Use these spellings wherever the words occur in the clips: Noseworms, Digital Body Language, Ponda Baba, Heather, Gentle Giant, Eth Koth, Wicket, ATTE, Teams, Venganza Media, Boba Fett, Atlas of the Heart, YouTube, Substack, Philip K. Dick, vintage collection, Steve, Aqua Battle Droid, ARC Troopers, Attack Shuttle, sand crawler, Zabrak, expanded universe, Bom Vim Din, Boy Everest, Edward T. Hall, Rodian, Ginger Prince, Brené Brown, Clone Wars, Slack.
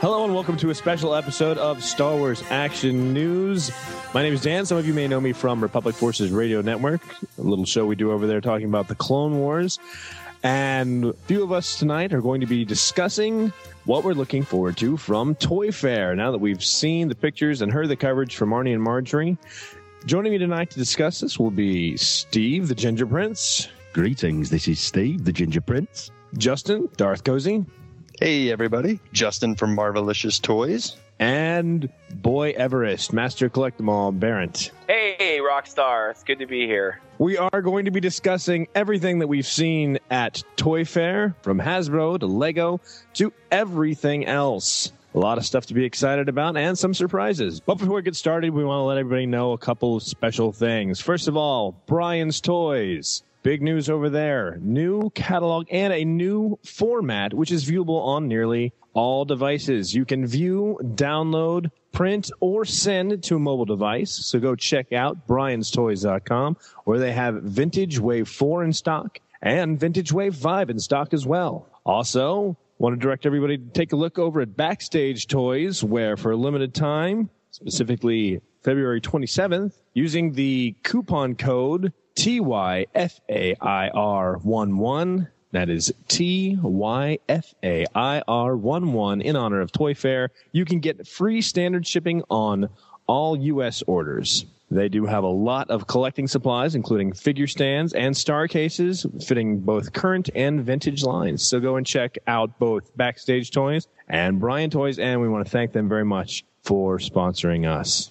Hello and welcome to a special episode of Star Wars Action News. My name is Dan. Some of you may know me from Republic Forces Radio Network, a little show we do over there talking about the Clone Wars. And a few of us tonight are going to be discussing what we're looking forward to from Toy Fair, now that we've seen the pictures and heard the coverage from Arnie and Marjorie. Joining me tonight to discuss this will be Steve, the Ginger Prince. Greetings, this is Steve, the Ginger Prince. Justin, Darth Cozy. Hey, everybody. Justin from Marvelicious Toys. And Boy Everest, Master Collect-Em-All, Barrett. Hey, Rockstar. It's good to be here. We are going to be discussing everything that we've seen at Toy Fair, from Hasbro to Lego to everything else. A lot of stuff to be excited about and some surprises. But before we get started, we want to let everybody know a couple of special things. First of all, Brian's Toys. Big news over there. New catalog and a new format, which is viewable on nearly all devices. You can view, download, print, or send to a mobile device. So go check out Brian'sToys.com, where they have Vintage Wave 4 in stock and Vintage Wave 5 in stock as well. Also, want to direct everybody to take a look over at Backstage Toys, where for a limited time, specifically February 27th, using the coupon code TYFAIR11. That is TYFAIR11 in honor of Toy Fair. You can get free standard shipping on all U.S. orders. They do have a lot of collecting supplies, including figure stands and star cases, fitting both current and vintage lines. So go and check out both Backstage Toys and Brian Toys, and we want to thank them very much for sponsoring us.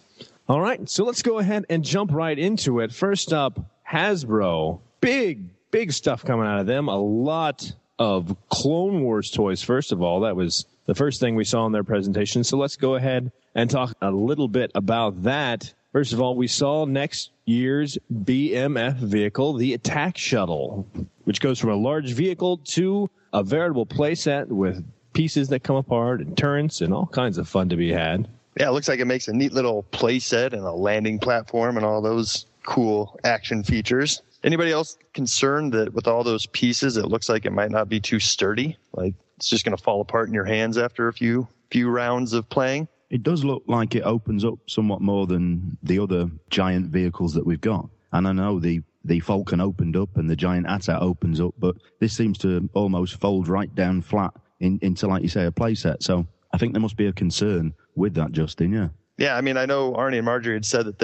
All right, so let's go ahead and jump right into it. First up, Hasbro. Big stuff coming out of them. A lot of Clone Wars toys, first of all. That was the first thing we saw in their presentation. So let's go ahead and talk a little bit about that. First of all, we saw next year's BMF vehicle, the Attack Shuttle, which goes from a large vehicle to a veritable playset with pieces that come apart and turrets and all kinds of fun to be had. Yeah, it looks like it makes a neat little play set and a landing platform and all those cool action features. Anybody else concerned that with all those pieces, it looks like it might not be too sturdy? Like it's just going to fall apart in your hands after a few rounds of playing? It does look like it opens up somewhat more than the other giant vehicles that we've got. And I know the Falcon opened up and the giant Atta opens up, but this seems to almost fold right down flat into, like you say, a play set. So I think there must be a concern with that, Justin, yeah. Yeah, I mean, I know Arnie and Marjorie had said that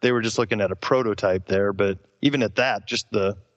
they were just looking at a prototype there, but even at that, just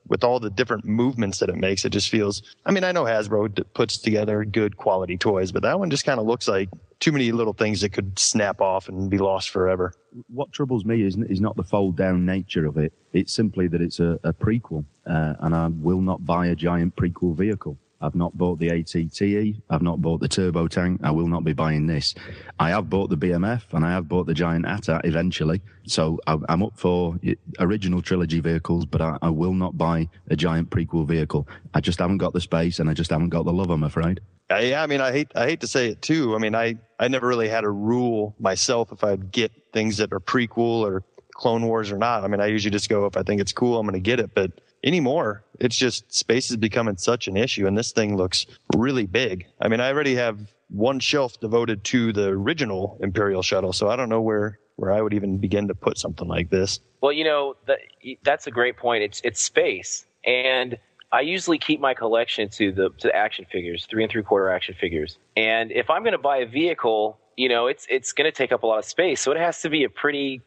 with all the different movements that it makes, it just feels... I mean, I know Hasbro puts together good quality toys, but that one just kind of looks like too many little things that could snap off and be lost forever. What troubles me is not the fold-down nature of it. It's simply that it's a prequel, and I will not buy a giant prequel vehicle. I've not bought the ATTE. I've not bought the turbo tank. I will not be buying this. I have bought the BMF and I have bought the giant Atta eventually. So I'm up for original trilogy vehicles, but I will not buy a giant prequel vehicle. I just haven't got the space and I just haven't got the love, I'm afraid. Yeah, I mean, I hate to say it too. I mean, I never really had a rule myself if I'd get things that are prequel or Clone Wars or not. I mean, I usually just go, if I think it's cool, I'm going to get it. But anymore, it's just space is becoming such an issue, and this thing looks really big. I mean, I already have one shelf devoted to the original Imperial shuttle. So I don't know where I would even begin to put something like this. Well, you know, that's a great point. It's space. And I usually keep my collection to action figures, 3 3/4 action figures. And if I'm going to buy a vehicle, you know, it's going to take up a lot of space. So it has to be a pretty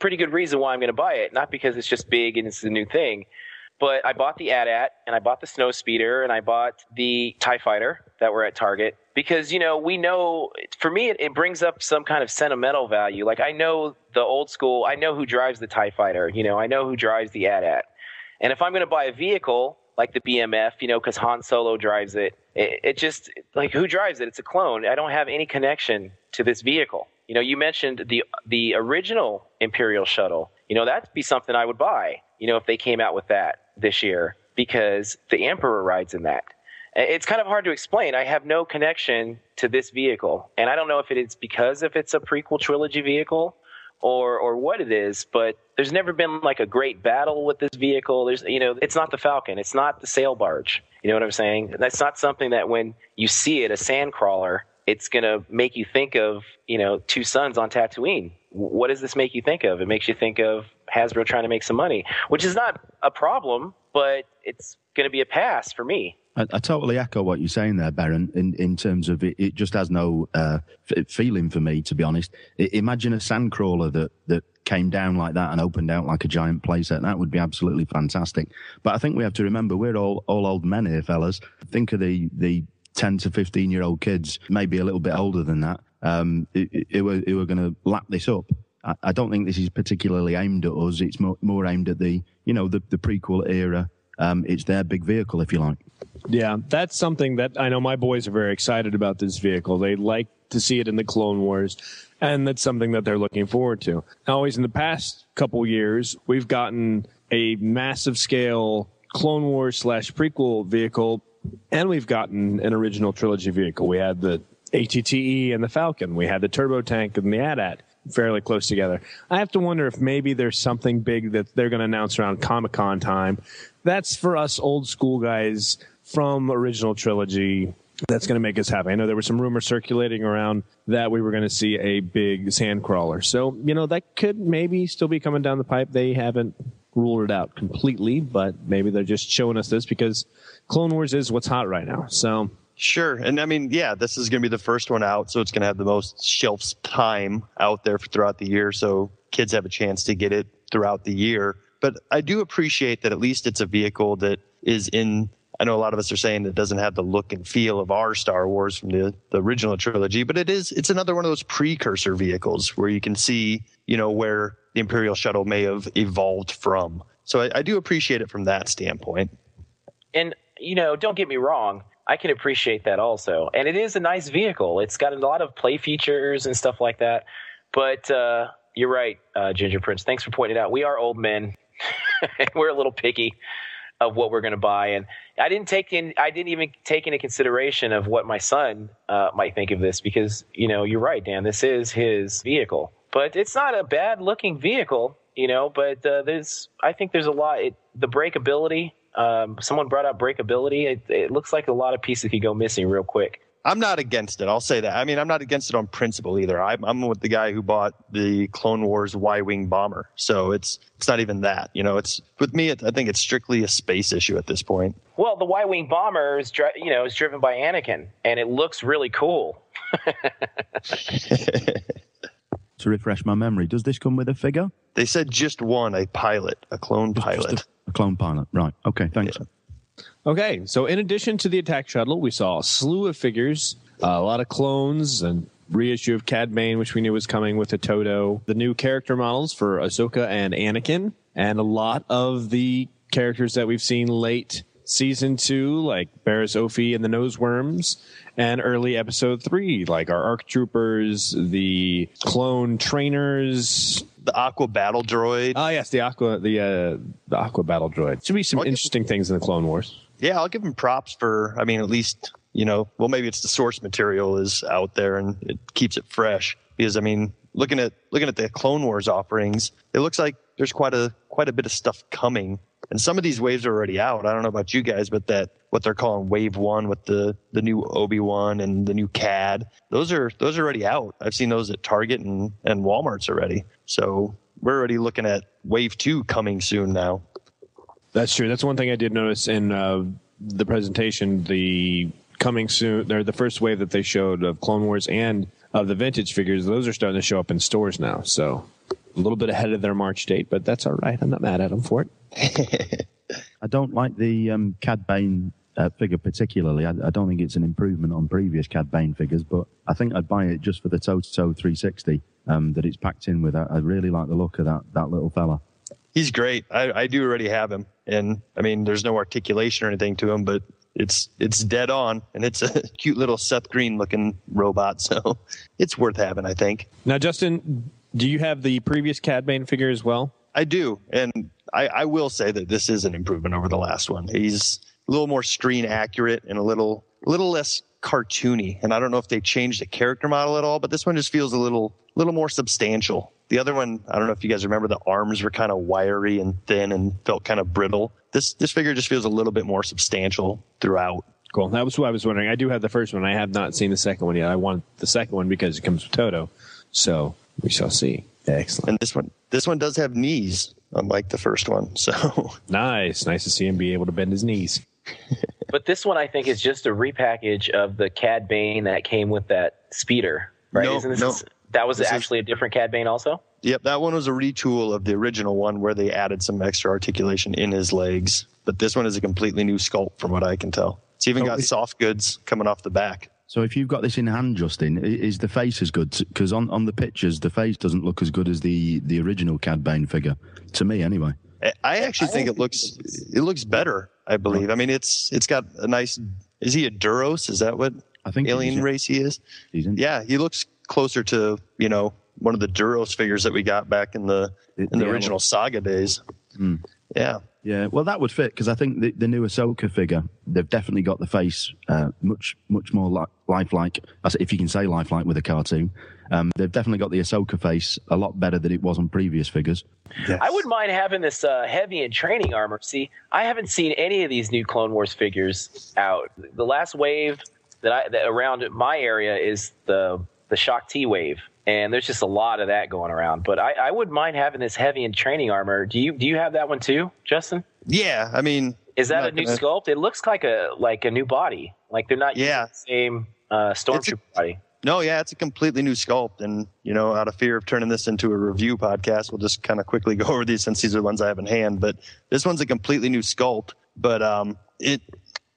good reason why I'm going to buy it. Not because it's just big and it's a new thing. But I bought the AT-AT and I bought the Snowspeeder and I bought the TIE Fighter that were at Target because, you know, we know – for me it brings up some kind of sentimental value. Like I know the old school – I know who drives the TIE Fighter. You know, I know who drives the AT-AT. And if I'm going to buy a vehicle like the BMF, you know, because Han Solo drives it, it just – like who drives it? It's a clone. I don't have any connection to this vehicle. You know, you mentioned the original Imperial shuttle. You know, that'd be something I would buy, you know, if they came out with that this year because the Emperor rides in that. It's kind of hard to explain. I have no connection to this vehicle. And I don't know if it's because if it's a prequel trilogy vehicle or what it is, but there's never been like a great battle with this vehicle. There's, you know, it's not the Falcon. It's not the sail barge. You know what I'm saying? That's not something that when you see it, a sand crawler, it's going to make you think of, you know, two suns on Tatooine. What does this make you think of? It makes you think of Hasbro trying to make some money, which is not a problem, but it's going to be a pass for me. I totally echo what you're saying there, Baron, in terms of it just has no feeling for me, to be honest. Imagine a sand crawler that came down like that and opened out like a giant playset. That would be absolutely fantastic. But I think we have to remember we're all old men here, fellas. Think of the 10 to 15-year-old kids, maybe a little bit older than that, who are going to lap this up. I don't think this is particularly aimed at us. It's more aimed at the prequel era. It's their big vehicle, if you like. Yeah, that's something that I know my boys are very excited about this vehicle. They like to see it in the Clone Wars, and that's something that they're looking forward to. Now, always in the past couple years, we've gotten a massive scale Clone Wars /prequel vehicle, and we've gotten an original trilogy vehicle. We had the ATTE and the Falcon. We had the turbo tank and the AT-AT fairly close together. I have to wonder if maybe there's something big that they're going to announce around Comic-Con time. That's for us old school guys from original trilogy. That's going to make us happy. I know there was some rumor circulating around that we were going to see a big sand crawler. So, you know, that could maybe still be coming down the pipe. They haven't ruled it out completely, but maybe they're just showing us this because Clone Wars is what's hot right now. So sure. And I mean, yeah, this is going to be the first one out, so it's going to have the most shelf time out there throughout the year, so kids have a chance to get it throughout the year. But I do appreciate that at least it's a vehicle that is in, I know a lot of us are saying it doesn't have the look and feel of our Star Wars from the original trilogy, but it's another one of those precursor vehicles where you can see, you know, where the Imperial shuttle may have evolved from. So I do appreciate it from that standpoint. And, you know, don't get me wrong, I can appreciate that also. And it is a nice vehicle. It's got a lot of play features and stuff like that. But you're right, Ginger Prince. Thanks for pointing it out. We are old men. We're a little picky of what we're going to buy. And I didn't even take into consideration of what my son might think of this because, you know, you're right, Dan. This is his vehicle. But it's not a bad-looking vehicle, you know, but I think there's a lot. The breakability. Someone brought up breakability. It looks like a lot of pieces could go missing real quick. I'm not against it. I'll say that. I mean, I'm not against it on principle either. I'm with the guy who bought the Clone Wars Y-Wing bomber. So it's not even that. You know, it's with me, I think it's strictly a space issue at this point. Well, the Y-Wing bomber is driven by Anakin, and it looks really cool. To refresh my memory, does this come with a figure? They said just one, a clone pilot. A clone pilot, right. Okay, thanks. Yeah. Okay, so in addition to the Attack Shuttle, we saw a slew of figures, a lot of clones, and reissue of Cad Bane, which we knew was coming with a Toto, the new character models for Ahsoka and Anakin, and a lot of the characters that we've seen late Season 2, like Barriss Offee and the Noseworms, and early Episode 3, like our ARC Troopers, the clone trainers, the Aqua Battle Droid. Oh, yes, the Aqua Battle Droid. Should be some interesting things in the Clone Wars. Yeah, I'll give them props for, I mean, at least, you know, well, maybe it's the source material is out there and it keeps it fresh. Because, I mean, looking at the Clone Wars offerings, it looks like there's quite a bit of stuff coming And some of these waves are already out. I don't know about you guys, but that what they're calling Wave 1 with the new Obi-Wan and the new Cad, those are already out. I've seen those at Target and Walmart's already. So we're already looking at Wave 2 coming soon now. That's true. That's one thing I did notice in the presentation, the coming soon, or the first wave that they showed of Clone Wars and of the vintage figures. Those are starting to show up in stores now. So a little bit ahead of their March date, but that's all right. I'm not mad at them for it. I don't like the Cad Bane figure particularly. I don't think it's an improvement on previous Cad Bane figures, but I think I'd buy it just for the Toto 360 that it's packed in with. I really like the look of that little fella. He's great. I do already have him. And, I mean, there's no articulation or anything to him, but it's dead on. And it's a cute little Seth Green-looking robot, so it's worth having, I think. Now, Justin, do you have the previous Cad Bane figure as well? I do, and I will say that this is an improvement over the last one. He's a little more screen accurate and a little less cartoony. And I don't know if they changed the character model at all, but this one just feels a little more substantial. The other one, I don't know if you guys remember, the arms were kind of wiry and thin and felt kind of brittle. This figure just feels a little bit more substantial throughout. Cool. That was what I was wondering. I do have the first one. I have not seen the second one yet. I want the second one because it comes with Toto. So we shall see. Excellent. And this one does have knees, unlike the first one. So nice to see him be able to bend his knees. But this one, I think, is just a repackage of the Cad Bane that came with that speeder, right? No, that was actually a different Cad Bane also? Yep, that one was a retool of the original one where they added some extra articulation in his legs. But this one is a completely new sculpt from what I can tell. It's even got soft goods coming off the back. So if you've got this in hand, Justin, is the face as good? Because on the pictures, the face doesn't look as good as the original Cad Bane figure, to me anyway. I actually think it looks better, I believe. I mean, it's got a nice... Is he a Duros? Is that what I think alien race he is? Yeah, he looks closer to, you know, one of the Duros figures that we got back in the original Saga days. Mm. Yeah. Yeah, well, that would fit, because I think the new Ahsoka figure, they've definitely got the face much more lifelike, if you can say lifelike with a cartoon. They've definitely got the Ahsoka face a lot better than it was on previous figures. Yes. I wouldn't mind having this Heavy and Training Armor. See, I haven't seen any of these new Clone Wars figures out. The last wave that around my area is the Shock T wave. And there's just a lot of that going around. But I wouldn't mind having this Heavy and Training Armor. Do you have that one too, Justin? Yeah, I mean, is that a new sculpt? It looks like a new body. Like they're not using the same Stormtrooper body. No, yeah, it's a completely new sculpt. And, you know, out of fear of turning this into a review podcast, we'll just kind of quickly go over these since these are the ones I have in hand. But this one's a completely new sculpt. But it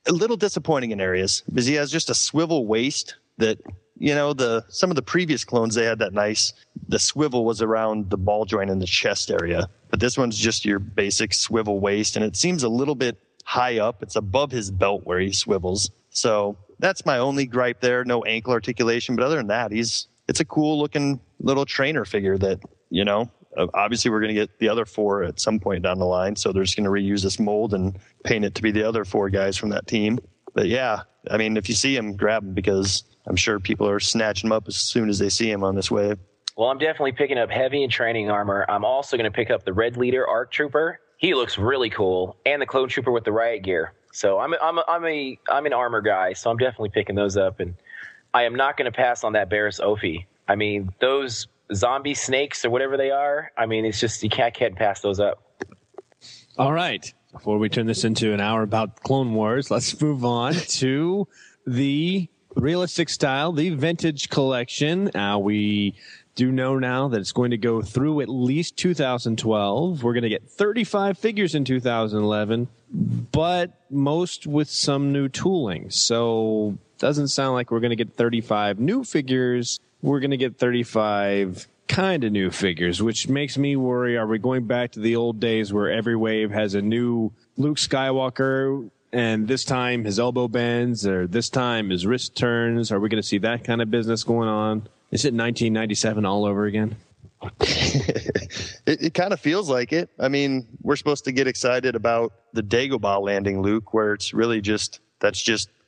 a little disappointing in areas because he has just a swivel waist that. You know, some of the previous clones, they had that nice, the swivel was around the ball joint in the chest area. But this one's just your basic swivel waist, and it seems a little bit high up. It's above his belt where he swivels. So that's my only gripe there, no ankle articulation. But other than that, it's a cool-looking little trainer figure that, you know, obviously we're going to get the other four at some point down the line. So they're just going to reuse this mold and paint it to be the other four guys from that team. But, yeah, I mean, if you see him, grab him because I'm sure people are snatching him up as soon as they see him on this wave. Well, I'm definitely picking up Heavy and Training Armor. I'm also going to pick up the Red Leader ARC Trooper. He looks really cool, and the Clone Trooper with the riot gear. So I'm an armor guy, so I'm definitely picking those up. And I am not going to pass on that Barriss Offee. I mean, those zombie snakes or whatever they are. I mean, it's just I can't pass those up. All right. Before we turn this into an hour about Clone Wars, let's move on to the realistic style, the vintage collection. We do know now that it's going to go through at least 2012. We're going to get 35 figures in 2011, but most with some new tooling. So doesn't sound like we're going to get 35 new figures. We're going to get 35 kind of new figures, which makes me worry. Are we going back to the old days where every wave has a new Luke Skywalker and this time his elbow bends or this time his wrist turns? Are we going to see that kind of business going on? Is it 1997 all over again? It kind of feels like it. I mean, we're supposed to get excited about the Dagobah landing Luke, where it's really just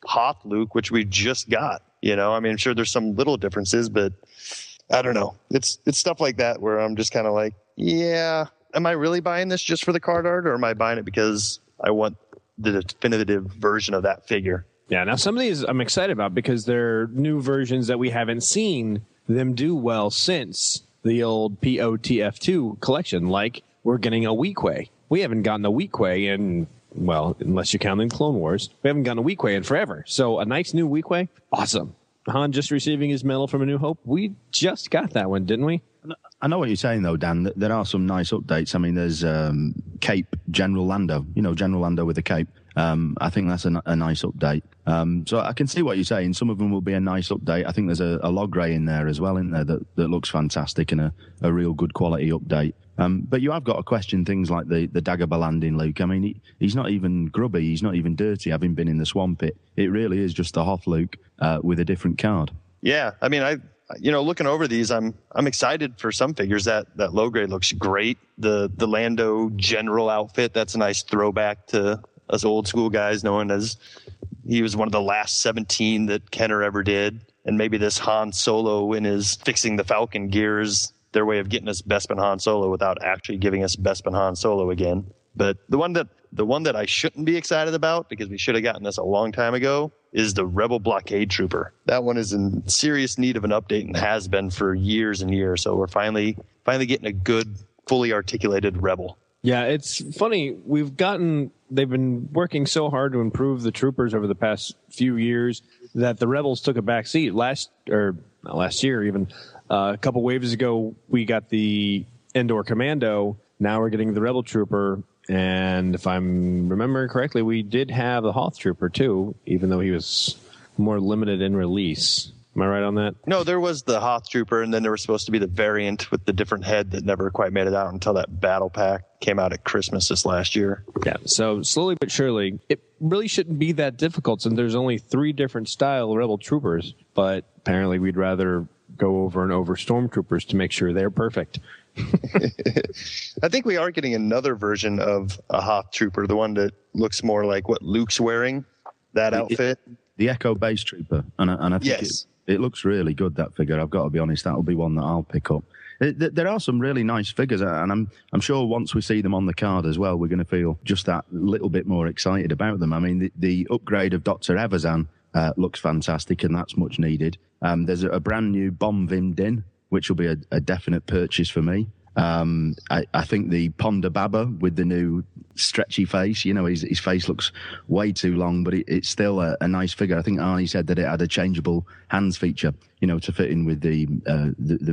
Hoth Luke, which we just got. You know, I mean, I'm sure there's some little differences, but I don't know. It's stuff like that where I'm just kind of like, yeah, am I really buying this just for the card art, or am I buying it because I want the definitive version of that figure? Yeah, now some of these I'm excited about because they're new versions that we haven't seen them do well since the old POTF2 collection. Like, we're getting a Weequay. We haven't gotten a Weequay in, well, unless you count in Clone Wars, we haven't gotten a Weequay in forever. So a nice new Weequay, awesome. Han just receiving his medal from A New Hope. We just got that one, didn't we? I know what you're saying, though, Dan. There are some nice updates. I mean, there's Cape General Lando. You know, General Lando with a cape. I think that's a nice update. So I can see what you're saying. Some of them will be a nice update. I think there's a log ray in there as well, isn't there, that looks fantastic and a real good quality update. But you have got to question things like the Dagobah landing, Luke. I mean, he's not even grubby. He's not even dirty, having been in the swamp pit. It really is just the Hoth Luke with a different card. Yeah, I mean, looking over these, I'm excited for some figures. That low grade looks great. The Lando general outfit, that's a nice throwback to us old school guys, knowing as he was one of the last 17 that Kenner ever did. And maybe this Han Solo in his fixing the Falcon gears, their way of getting us Bespin Han Solo without actually giving us Bespin Han Solo again. But the one that I shouldn't be excited about, because we should have gotten this a long time ago, is the Rebel Blockade Trooper. That one is in serious need of an update and has been for years and years. So we're finally getting a good, fully articulated Rebel. Yeah, it's funny. They've been working so hard to improve the troopers over the past few years that the Rebels took a back seat. Last year, a couple waves ago, we got the Endor Commando. Now we're getting the Rebel Trooper. And if I'm remembering correctly, we did have the Hoth Trooper, too, even though he was more limited in release. Am I right on that? No, there was the Hoth Trooper, and then there was supposed to be the variant with the different head that never quite made it out until that battle pack came out at Christmas this last year. Yeah, so slowly but surely, it really shouldn't be that difficult, since there's only 3 different style Rebel Troopers. But apparently we'd rather go over and over Stormtroopers to make sure they're perfect. I think we are getting another version of a Hoth Trooper, the one that looks more like what Luke's wearing, that outfit. The Echo Base Trooper. And I think yes. It looks really good, that figure. I've got to be honest, that'll be one that I'll pick up. There are some really nice figures, and I'm sure once we see them on the card as well, we're going to feel just that little bit more excited about them. I mean, the upgrade of Dr. Evazan looks fantastic, and that's much needed. There's a brand new Bom Vim Din, which will be a definite purchase for me. I think the Ponda Baba with the new stretchy face, you know, his face looks way too long, but it's still a nice figure. I think Arnie said that it had a changeable hands feature, you know, to fit in with the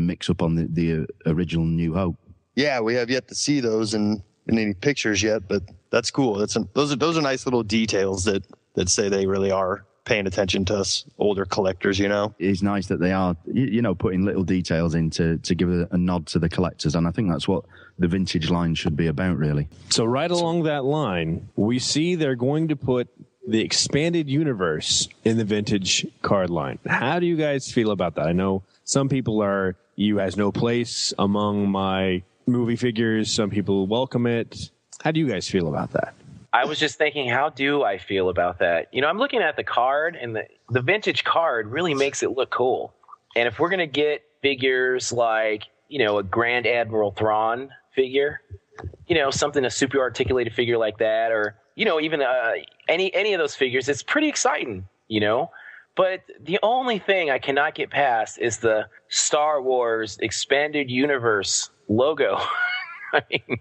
mix-up on the original New Hope. Yeah, we have yet to see those in any pictures yet, but that's cool. Those are nice little details that say they really are paying attention to us older collectors, you know. It's nice that they are, you know, putting little details in to give a nod to the collectors, and I think that's what the vintage line should be about, really. So right along that line, we see they're going to put the expanded universe in the vintage card line. How do you guys feel about that? I know some people are, you has no place among my movie figures. Some people welcome it. How do you guys feel about that? I was just thinking, how do I feel about that? You know, I'm looking at the card, and the vintage card really makes it look cool. And if we're going to get figures like, you know, a Grand Admiral Thrawn figure, you know, something, a super articulated figure like that, or, you know, even any of those figures, it's pretty exciting, you know. But the only thing I cannot get past is the Star Wars Expanded Universe logo. I mean,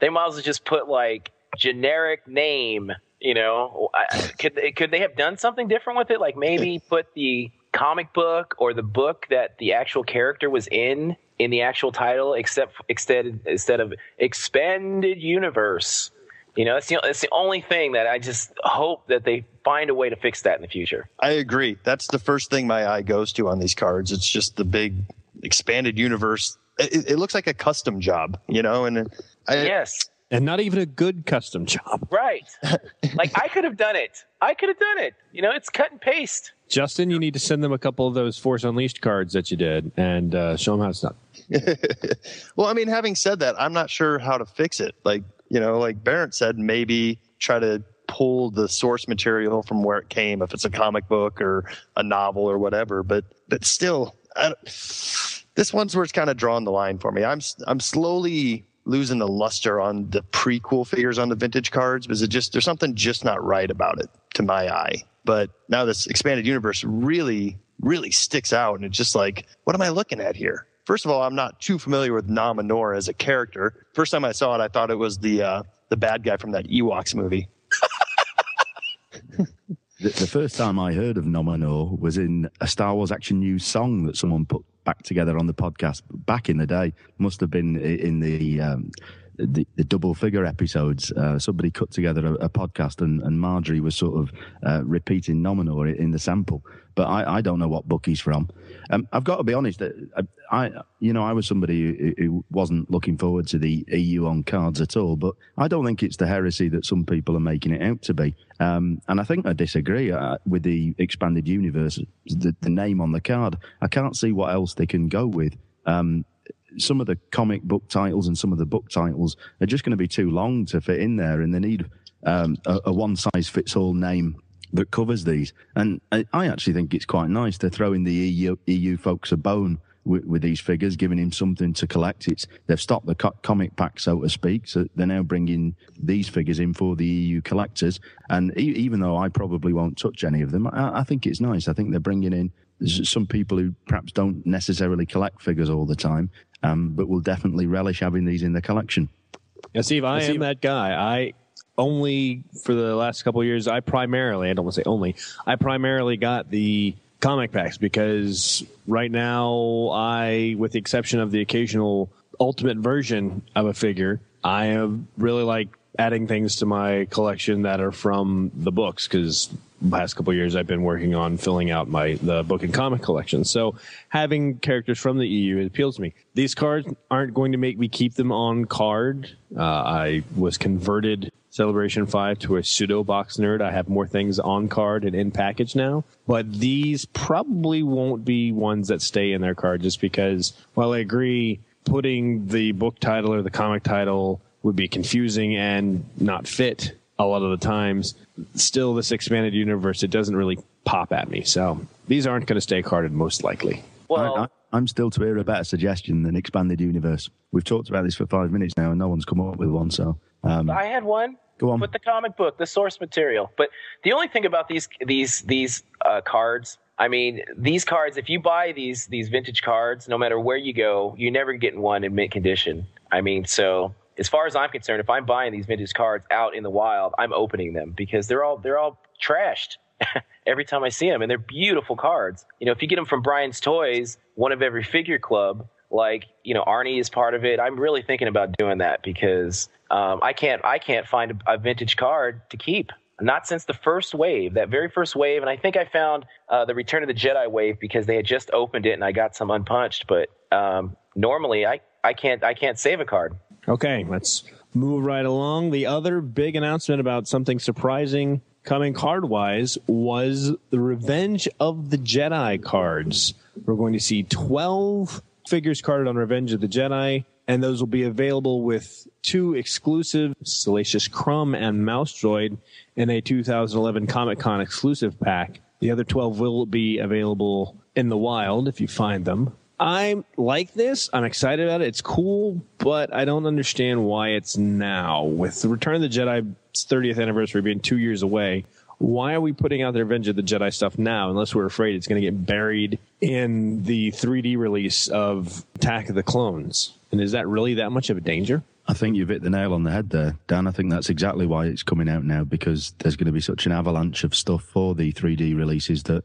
they might as well just put, like, generic name, you know. Could they have done something different with it? Like maybe put the comic book or the book that the actual character was in the actual title, instead of expanded universe. You know, it's the only thing that I just hope that they find a way to fix that in the future. I agree. That's the first thing my eye goes to on these cards. It's just the big expanded universe. It looks like a custom job, you know. And yes. And not even a good custom job. Right. Like, I could have done it. You know, it's cut and paste. Justin, you need to send them a couple of those Force Unleashed cards that you did and show them how it's done. Well, I mean, having said that, I'm not sure how to fix it. Like, you know, like Barrett said, maybe try to pull the source material from where it came, if it's a comic book or a novel or whatever. But still, this one's where it's kind of drawn the line for me. I'm slowly losing the luster on the prequel figures on the vintage cards, because it just, there's something just not right about it to my eye. But now this expanded universe really, really sticks out, and it's just like, what am I looking at here? First of all, I'm not too familiar with Naminor as a character. First time I saw it, I thought it was the bad guy from that Ewoks movie. The first time I heard of Naminor was in a Star Wars Action News song that someone put back together on the podcast back in the day. Must have been in the double figure episodes. Somebody cut together a podcast, and Marjorie was sort of repeating Naminor in the sample. But I don't know what book he's from. I've got to be honest. I was somebody who wasn't looking forward to the EU on cards at all, but I don't think it's the heresy that some people are making it out to be. And I think I disagree with the expanded universe, the name on the card. I can't see what else they can go with. Some of the comic book titles and some of the book titles are just going to be too long to fit in there, and they need a one-size-fits-all name that covers these. And I actually think it's quite nice to throw in the EU folks a bone with these figures, giving him something to collect. They've stopped the comic pack, so to speak, so they're now bringing these figures in for the EU collectors. And even though I probably won't touch any of them, I think it's nice. I think they're bringing in some people who perhaps don't necessarily collect figures all the time, but will definitely relish having these in the collection. Yeah, Steve, I am that guy. Only for the last couple of years, I primarily got the comic packs, because right now with the exception of the occasional ultimate version of a figure, I am really like adding things to my collection that are from the books, because last couple of years I've been working on filling out the book and comic collection. So having characters from the EU, it appeals to me. These cards aren't going to make me keep them on card. I was converted Celebration 5 to a pseudo box nerd. I have more things on card and in package now, but these probably won't be ones that stay in their card, just because, while I agree putting the book title or the comic title would be confusing and not fit a lot of the times, still this expanded universe, it doesn't really pop at me. So these aren't going to stay carded, most likely. Well, I'm still to hear a better suggestion than expanded universe. We've talked about this for 5 minutes now and no one's come up with one. So I had one. Go on. With the comic book, the source material. But the only thing about these cards, I mean, these cards, if you buy these vintage cards, no matter where you go, you're never getting one in mint condition. I mean, so as far as I'm concerned, if I'm buying these vintage cards out in the wild, I'm opening them, because they're all trashed every time I see them, and they're beautiful cards. You know, if you get them from Brian's Toys, one of every figure club, like, you know, Arnie is part of it. I'm really thinking about doing that, because I can't find a vintage card to keep. Not since the first wave, that very first wave. And I think I found the Return of the Jedi wave, because they had just opened it and I got some unpunched. But normally I can't save a card. Okay, let's move right along. The other big announcement about something surprising coming card-wise was the Revenge of the Jedi cards. We're going to see 12 figures carded on Revenge of the Jedi, and those will be available with two exclusive, Salacious Crumb and Mouse Droid, in a 2011 Comic-Con exclusive pack. The other 12 will be available in the wild if you find them. I like this. I'm excited about it. It's cool, but I don't understand why it's now. With the Return of the Jedi's 30th anniversary being 2 years away, why are we putting out the Revenge of the Jedi stuff now, unless we're afraid it's going to get buried in the 3D release of Attack of the Clones? And is that really that much of a danger? I think you've hit the nail on the head there, Dan. I think that's exactly why it's coming out now, because there's going to be such an avalanche of stuff for the 3D releases that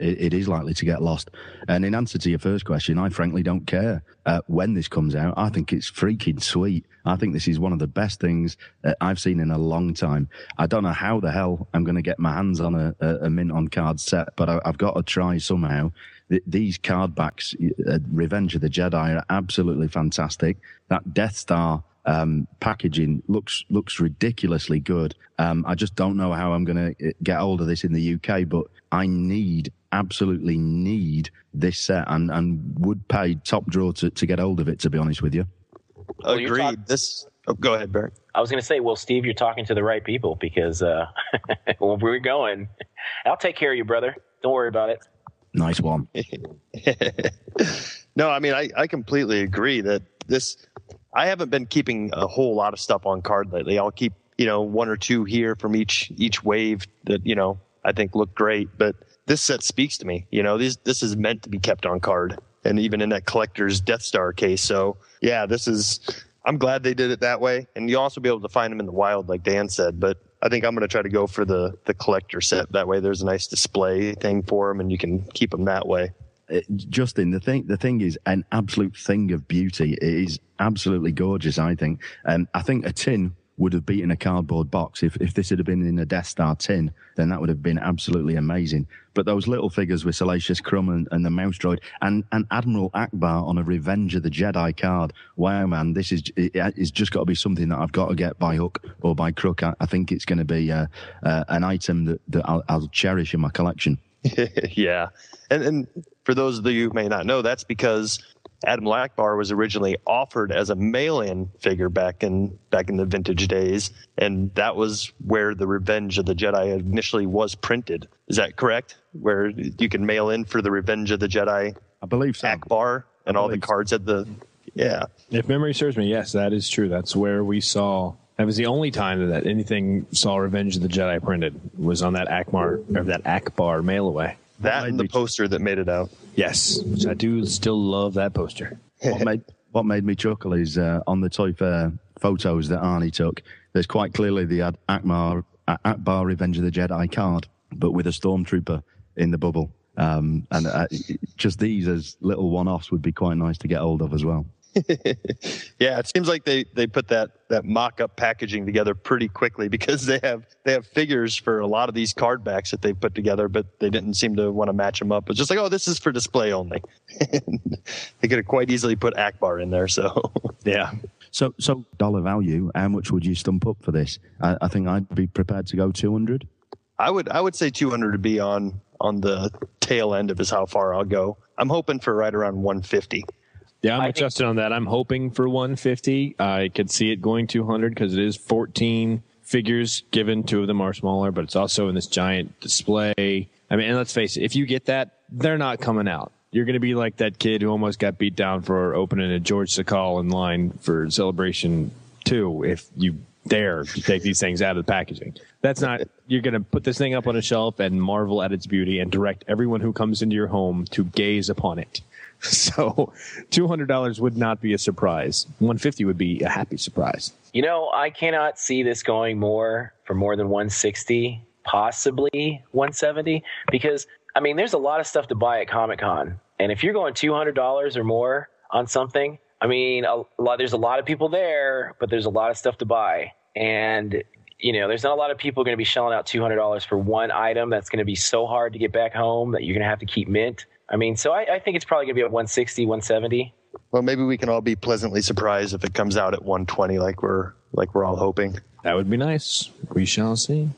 it is likely to get lost. And in answer to your first question, I frankly don't care when this comes out. I think it's freaking sweet. I think this is one of the best things I've seen in a long time. I don't know how the hell I'm going to get my hands on a mint on card set, but I've got to try somehow. These card backs, Revenge of the Jedi, are absolutely fantastic. That Death Star packaging looks ridiculously good. I just don't know how I'm going to get hold of this in the UK, but I absolutely need this set, and would pay top draw to get hold of it, to be honest with you. Well, agreed. Go ahead, Barry. I was going to say, well, Steve, you're talking to the right people, because well, we're going. I'll take care of you, brother. Don't worry about it. Nice one. No, I mean, I completely agree that this I haven't been keeping a whole lot of stuff on card lately. I'll keep, you know, one or two here from each wave that, you know, I think look great. But this set speaks to me. You know, this is meant to be kept on card. And even in that collector's Death Star case. So, yeah, I'm glad they did it that way. And you'll also be able to find them in the wild, like Dan said. But I think I'm going to try to go for the collector set. That way there's a nice display thing for them and you can keep them that way. Justin, the thing is an absolute thing of beauty. It is absolutely gorgeous, I think. I think a tin would have beaten a cardboard box. If this had been in a Death Star tin, then that would have been absolutely amazing. But those little figures with Salacious Crumb and the Mouse Droid and Admiral Akbar on a Revenge of the Jedi card. Wow, man, it's just got to be something that I've got to get by hook or by crook. I think it's going to be an item that I'll cherish in my collection. Yeah. And for those of you who may not know, that's because Admiral Akbar was originally offered as a mail-in figure back in the vintage days, and that was where the Revenge of the Jedi initially was printed. Is that correct? Where you can mail in for the Revenge of the Jedi, I believe so. Akbar and all the cards at the... Yeah. If memory serves me, yes, that is true. That's where we saw... That was the only time that anything saw Revenge of the Jedi printed, was on that Akbar mail-away. That and the poster that made it out. Yes, which I do still love that poster. What made me chuckle is on the Toy Fair photos that Arnie took, there's quite clearly the Akbar Revenge of the Jedi card, but with a stormtrooper in the bubble. And just these as little one-offs would be quite nice to get hold of as well. Yeah, it seems like they put that mock-up packaging together pretty quickly, because they have figures for a lot of these card backs that they've put together, but they didn't seem to want to match them up. It's just like, oh, this is for display only. And they could have quite easily put Akbar in there. So yeah. So dollar value, how much would you stump up for this? I think I'd be prepared to go 200. I would say 200 would be on the tail end of is how far I'll go. I'm hoping for right around 150. Yeah, I'm adjusted on that. I'm hoping for 150. I could see it going 200 because it is 14 figures given. Two of them are smaller, but it's also in this giant display. I mean, and let's face it, if you get that, they're not coming out. You're going to be like that kid who almost got beat down for opening a George Sakal in line for Celebration 2 if you dare to take these things out of the packaging. That's not... You're going to put this thing up on a shelf and marvel at its beauty and direct everyone who comes into your home to gaze upon it. So $200 would not be a surprise. $150 would be a happy surprise. You know, I cannot see this going more than $160, possibly $170, because, I mean, there's a lot of stuff to buy at Comic-Con. And if you're going $200 or more on something, I mean, there's a lot of people there, but there's a lot of stuff to buy. And, you know, there's not a lot of people going to be shelling out $200 for one item that's going to be so hard to get back home that you're going to have to keep mint. I mean, so I think it's probably going to be at 160, 170. Well, maybe we can all be pleasantly surprised if it comes out at 120 like we're all hoping. That would be nice. We shall see.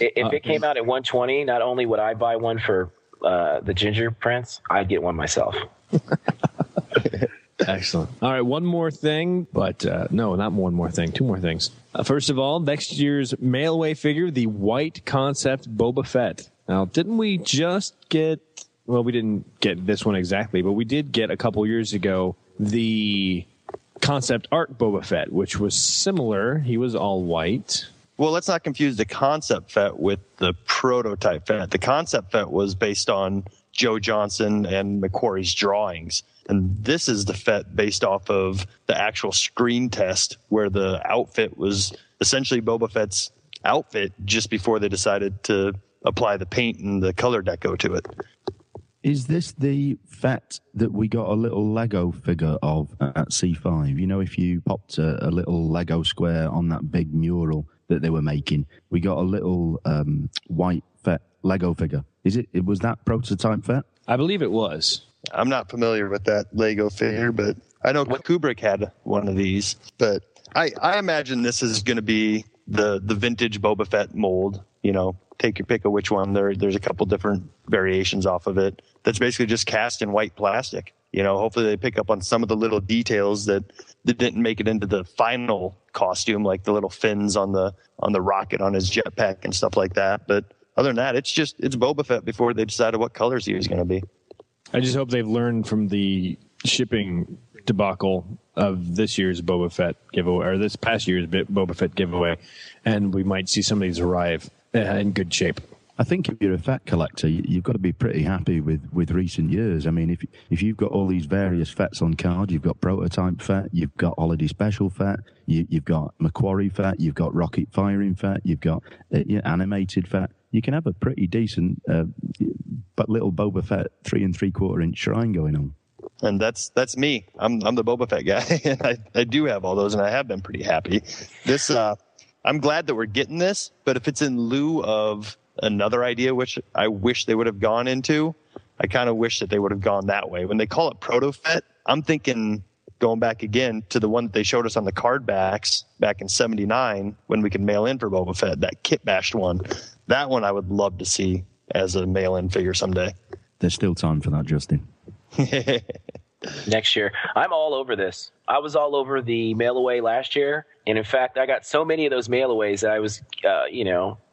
If it came out at 120, not only would I buy one for the Ginger Prince, I'd get one myself. Excellent. All right, one more thing, but no, not one more thing, two more things. First of all, next year's mail-away figure, the white concept Boba Fett. Now, didn't we just get... Well, we didn't get this one exactly, but we did get a couple years ago the concept art Boba Fett, which was similar. He was all white. Well, let's not confuse the concept Fett with the prototype Fett. The concept Fett was based on Joe Johnson and McQuarrie's drawings. And this is the Fett based off of the actual screen test, where the outfit was essentially Boba Fett's outfit just before they decided to apply the paint and the color deco to it. Is this the Fett that we got a little Lego figure of at C5? You know, if you popped a little Lego square on that big mural that they were making, we got a little white Fett Lego figure. Was that prototype Fett? I believe it was. I'm not familiar with that Lego figure, but I know Kubrick had one of these. But I imagine this is going to be the vintage Boba Fett mold, you know. Take your pick of which one. There's a couple different variations off of it. That's basically just cast in white plastic. You know, hopefully they pick up on some of the little details that didn't make it into the final costume, like the little fins on the rocket on his jetpack and stuff like that. But other than that, it's Boba Fett before they decided what colors he was going to be. I just hope they've learned from the shipping debacle of this year's Boba Fett giveaway, or this past year's Boba Fett giveaway, and we might see some of these arrive in good shape. I think if you're a Fett collector, you've got to be pretty happy with recent years. I mean, if you've got all these various Fetts on card, you've got Prototype Fett, you've got Holiday Special Fett, you've got Macquarie Fett, you've got Rocket Firing Fett, you've got Animated Fett. You can have a pretty decent, but little Boba Fett 3 3/4 inch shrine going on. And that's me. I'm the Boba Fett guy, and I do have all those, and I have been pretty happy. This I'm glad that we're getting this, but if it's in lieu of another idea, which I wish they would have gone into, I kind of wish that they would have gone that way. When they call it Proto-Fett, I'm thinking going back again to the one that they showed us on the card backs back in '79 when we could mail in for Boba Fett, that kit-bashed one. That one I would love to see as a mail-in figure someday. There's still time for that, Justin. Next year. I'm all over this. I was all over the mail-away last year, and in fact, I got so many of those mail-aways that I was,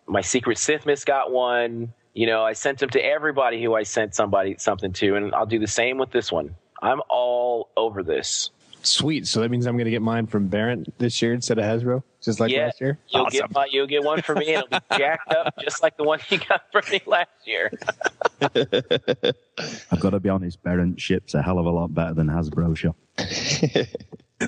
my Secret Sith Miss got one. You know, I sent them to everybody who I sent somebody something to, and I'll do the same with this one. I'm all over this. Sweet. So that means I'm going to get mine from Barrett this year instead of Hasbro, just like last year? You'll get one for me, and it'll be jacked up just like the one you got for me last year. I've got to be honest, Barrett ships a hell of a lot better than Hasbro shop.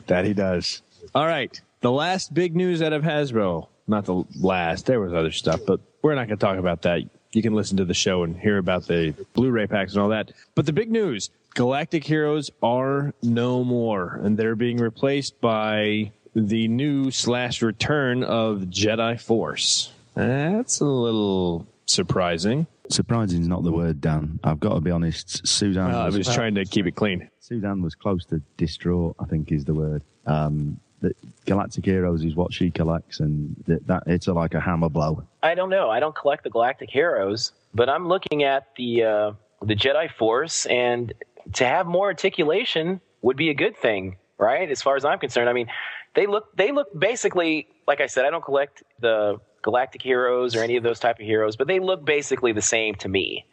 That he does. All right. The last big news out of Hasbro. Not the last. There was other stuff, but we're not going to talk about that. You can listen to the show and hear about the Blu-ray packs and all that. But the big news, Galactic Heroes are no more, and they're being replaced by the new / return of Jedi Force. That's a little surprising. Surprising is not the word, Dan. I've got to be honest. Suzanne. I was trying to keep it clean. Suzanne was close to distraught, I think is the word. That Galactic Heroes is what she collects, and that it's like a hammer blow. I don't know. I don't collect the Galactic Heroes, but I'm looking at the Jedi Force, and to have more articulation would be a good thing, right? As far as I'm concerned, I mean, they look basically, like I said, I don't collect the Galactic Heroes or any of those type of heroes, but they look basically the same to me.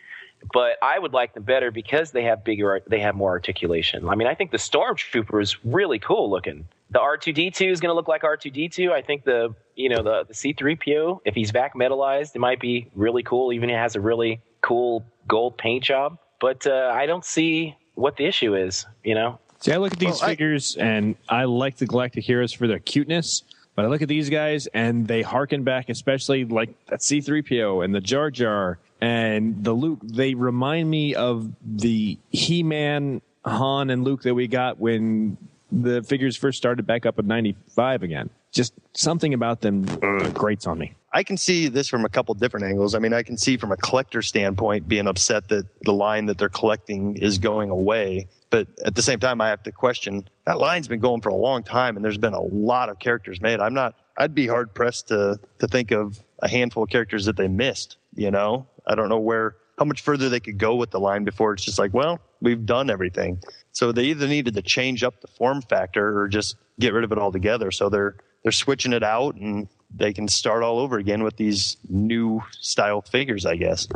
But I would like them better because they have more articulation. I mean, I think the Stormtrooper is really cool looking. The R2-D2 is going to look like R2-D2. I think the C-3PO, if he's vac metalized, it might be really cool. Even if it has a really cool gold paint job. But I don't see what the issue is, you know. See, I look at these figures, and I like the Galactic Heroes for their cuteness. But I look at these guys, and they harken back, especially like that C-3PO and the Jar Jar and the Luke. They remind me of the He-Man, Han, and Luke that we got when the figures first started back up in 95 again. Just something about them grates on me. I can see this from a couple different angles. I mean, I can see from a collector standpoint being upset that the line that they're collecting is going away. But at the same time, I have to question, that line's been going for a long time, and there's been a lot of characters made. I'd be hard pressed to think of a handful of characters that they missed, you know? I don't know how much further they could go with the line before it's just like, well, we've done everything. So they either needed to change up the form factor or just get rid of it altogether. So they're switching it out, and they can start all over again with these new style figures, I guess.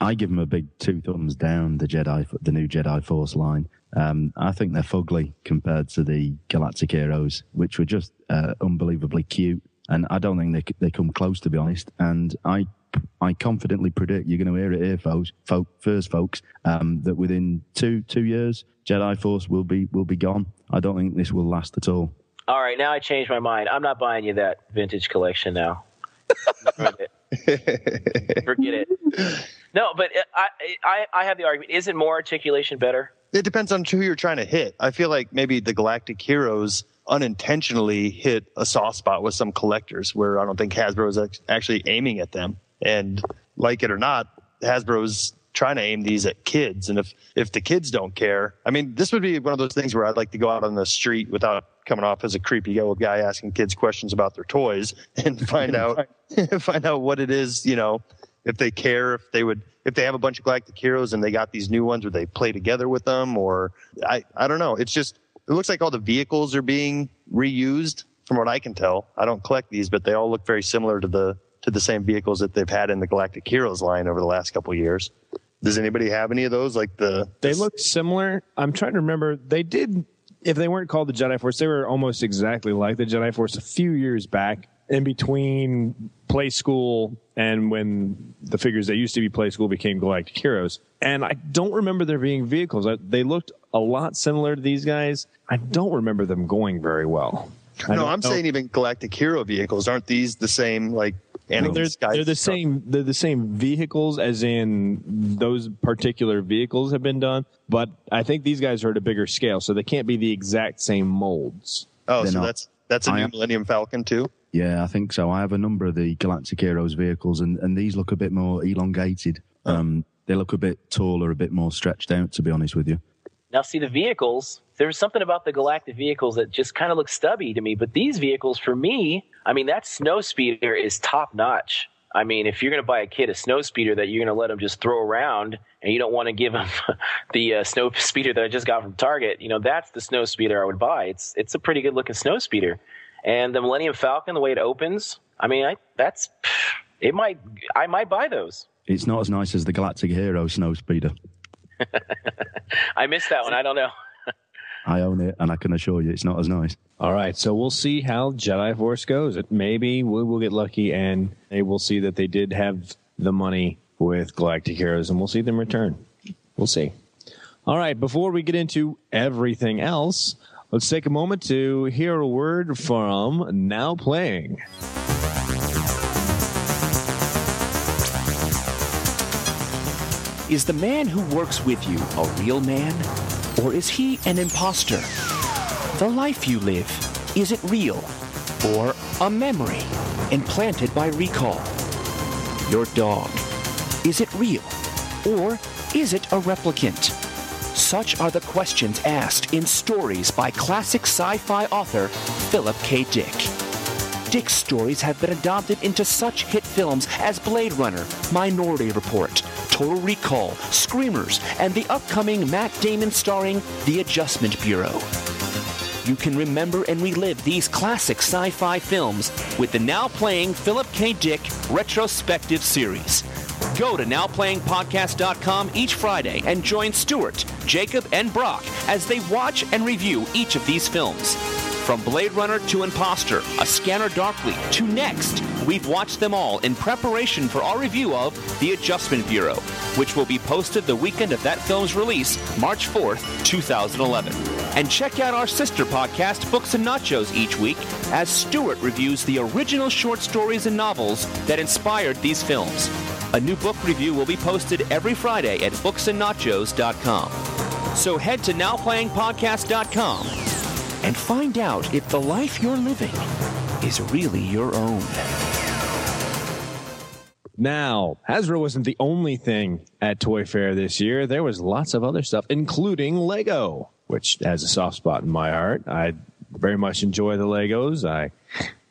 I give them a big 2 thumbs down, the new Jedi Force line. I think they're fugly compared to the Galactic Heroes, which were just unbelievably cute. And I don't think they come close, to be honest. And I confidently predict, you're going to hear it here, folks, that within two years, Jedi Force will be gone. I don't think this will last at all. All right, now I changed my mind. I'm not buying you that vintage collection now. Forget it. No, but I have the argument. Isn't more articulation better? It depends on who you're trying to hit. I feel like maybe the Galactic Heroes unintentionally hit a soft spot with some collectors where I don't think Hasbro is actually aiming at them. And like it or not, Hasbro's trying to aim these at kids. And if the kids don't care, I mean, this would be one of those things where I'd like to go out on the street without coming off as a creepy old guy asking kids questions about their toys and find out what it is, you know, if they care, if they have a bunch of Galactic Heroes and they got these new ones, would they play together with them? Or I don't know. It's just, it looks like all the vehicles are being reused from what I can tell. I don't collect these, but they all look very similar to the same vehicles that they've had in the Galactic Heroes line over the last couple of years. Does anybody have any of those? They look similar. I'm trying to remember. They did if they weren't called the Jedi Force, they were almost exactly like the Jedi Force a few years back in between Play School and when the figures that used to be Play School became Galactic Heroes. And I don't remember there being vehicles. They looked a lot similar to these guys. I don't remember them going very well. No, I'm saying even Galactic Hero vehicles. Aren't these the same, like, Anakin? They're the same vehicles, as in those particular vehicles have been done. But I think these guys are at a bigger scale, so they can't be the exact same molds. Oh, so that's a new Millennium Falcon, too? Yeah, I think so. I have a number of the Galactic Heroes vehicles, and these look a bit more elongated. They look a bit taller, a bit more stretched out, to be honest with you. Now, see, the vehicles, there was something about the Galactic vehicles that just kind of looked stubby to me. But these vehicles, for me, I mean, that Snowspeeder is top-notch. I mean, if you're going to buy a kid a Snowspeeder that you're going to let them just throw around and you don't want to give them the Snowspeeder that I just got from Target, you know, that's the Snowspeeder I would buy. It's a pretty good-looking Snowspeeder. And the Millennium Falcon, the way it opens, I mean, I might buy those. It's not as nice as the Galactic Hero Snowspeeder. I missed that one. I don't know. I own it, and I can assure you it's not as nice. All right, so we'll see how Jedi Force goes. Maybe we will get lucky, and they will see that they did have the money with Galactic Heroes, and we'll see them return. We'll see. All right, before we get into everything else, let's take a moment to hear a word from Now Playing. Is the man who works with you a real man, or is he an imposter? The life you live, is it real, or a memory implanted by recall? Your dog, is it real, or is it a replicant? Such are the questions asked in stories by classic sci-fi author Philip K. Dick. Dick's stories have been adopted into such hit films as Blade Runner, Minority Report, Total Recall, Screamers, and the upcoming Matt Damon starring The Adjustment Bureau. You can remember and relive these classic sci-fi films with the Now Playing Philip K. Dick Retrospective Series. Go to NowPlayingPodcast.com each Friday and join Stuart, Jacob, and Brock as they watch and review each of these films. From Blade Runner to Imposter, A Scanner Darkly, to Next, we've watched them all in preparation for our review of The Adjustment Bureau, which will be posted the weekend of that film's release, March 4th, 2011. And check out our sister podcast, Books and Nachos, each week as Stuart reviews the original short stories and novels that inspired these films. A new book review will be posted every Friday at booksandnachos.com. So head to NowPlayingPodcast.com and find out if the life you're living is really your own. Now, Hasbro wasn't the only thing at Toy Fair this year. There was lots of other stuff, including Lego, which has a soft spot in my heart. I very much enjoy the Legos. I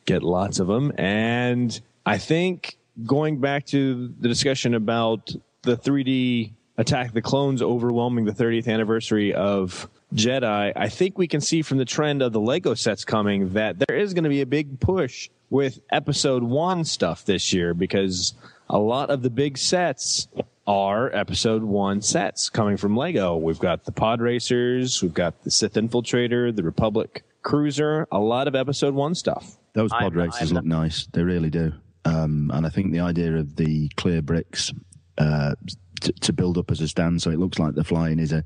get lots of them. And I think going back to the discussion about the 3D Attack the Clones overwhelming the 30th anniversary of Jedi, I think we can see from the trend of the Lego sets coming that there is going to be a big push with Episode 1 stuff this year, because a lot of the big sets are Episode 1 sets coming from Lego. We've got the Pod Racers, we've got the Sith Infiltrator, the Republic Cruiser, a lot of Episode 1 stuff. Those Pod Racers look nice. They really do. And I think the idea of the clear bricks to build up as a stand, so it looks like they're flying, is a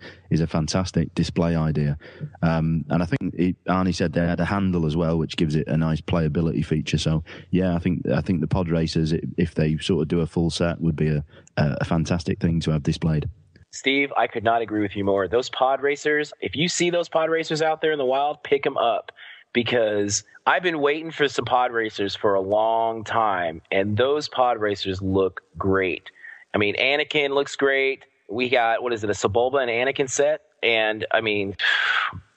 fantastic display idea. And I think Arnie said they had a handle as well, which gives it a nice playability feature. So yeah, I think the Pod Racers, if they sort of do a full set, would be a fantastic thing to have displayed. Steve, I could not agree with you more. Those Pod Racers, if you see those Pod Racers out there in the wild, pick them up, because I've been waiting for some Pod Racers for a long time, and those Pod Racers look great. I mean, Anakin looks great. We got, a Sebulba and Anakin set? And, I mean,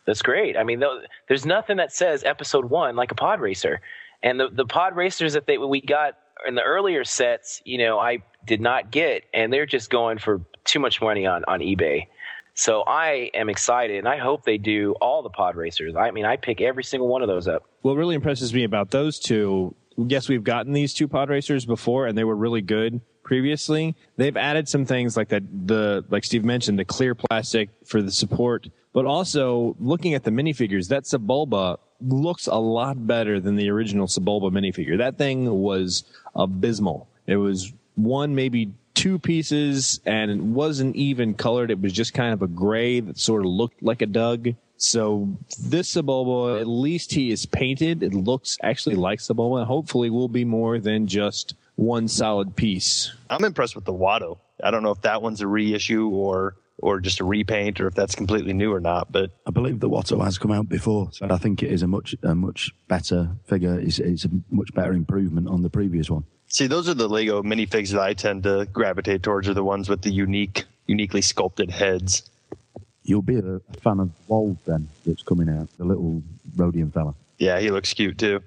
that's great. I mean, there's nothing that says Episode 1 like a pod racer. And the pod racers that we got in the earlier sets, you know, I did not get. And they're just going for too much money on eBay. So I am excited, and I hope they do all the pod racers. I mean, I pick every single one of those up. What really impresses me about those two, yes, we've gotten these two pod racers before, and they were really good. previously. They've added some things like that, like Steve mentioned, the clear plastic for the support, but also looking at the minifigures, that Sebulba looks a lot better than the original Sebulba minifigure. That thing was abysmal. It was one, maybe two pieces, and it wasn't even colored. It was just kind of a gray that sort of looked like a dug. So this Sebulba, at least he is painted. It looks actually like Sebulba, and hopefully will be more than just one solid piece. I'm impressed with the Watto. I don't know if that one's a reissue or just a repaint, or if that's completely new or not. But I believe the Watto has come out before, so I think it is a much better figure. It's a much better improvement on the previous one. See, those are the Lego minifigs that I tend to gravitate towards, are the ones with the uniquely sculpted heads. You'll be a fan of Wold then, that's coming out, the little Rodian fella. Yeah, he looks cute too.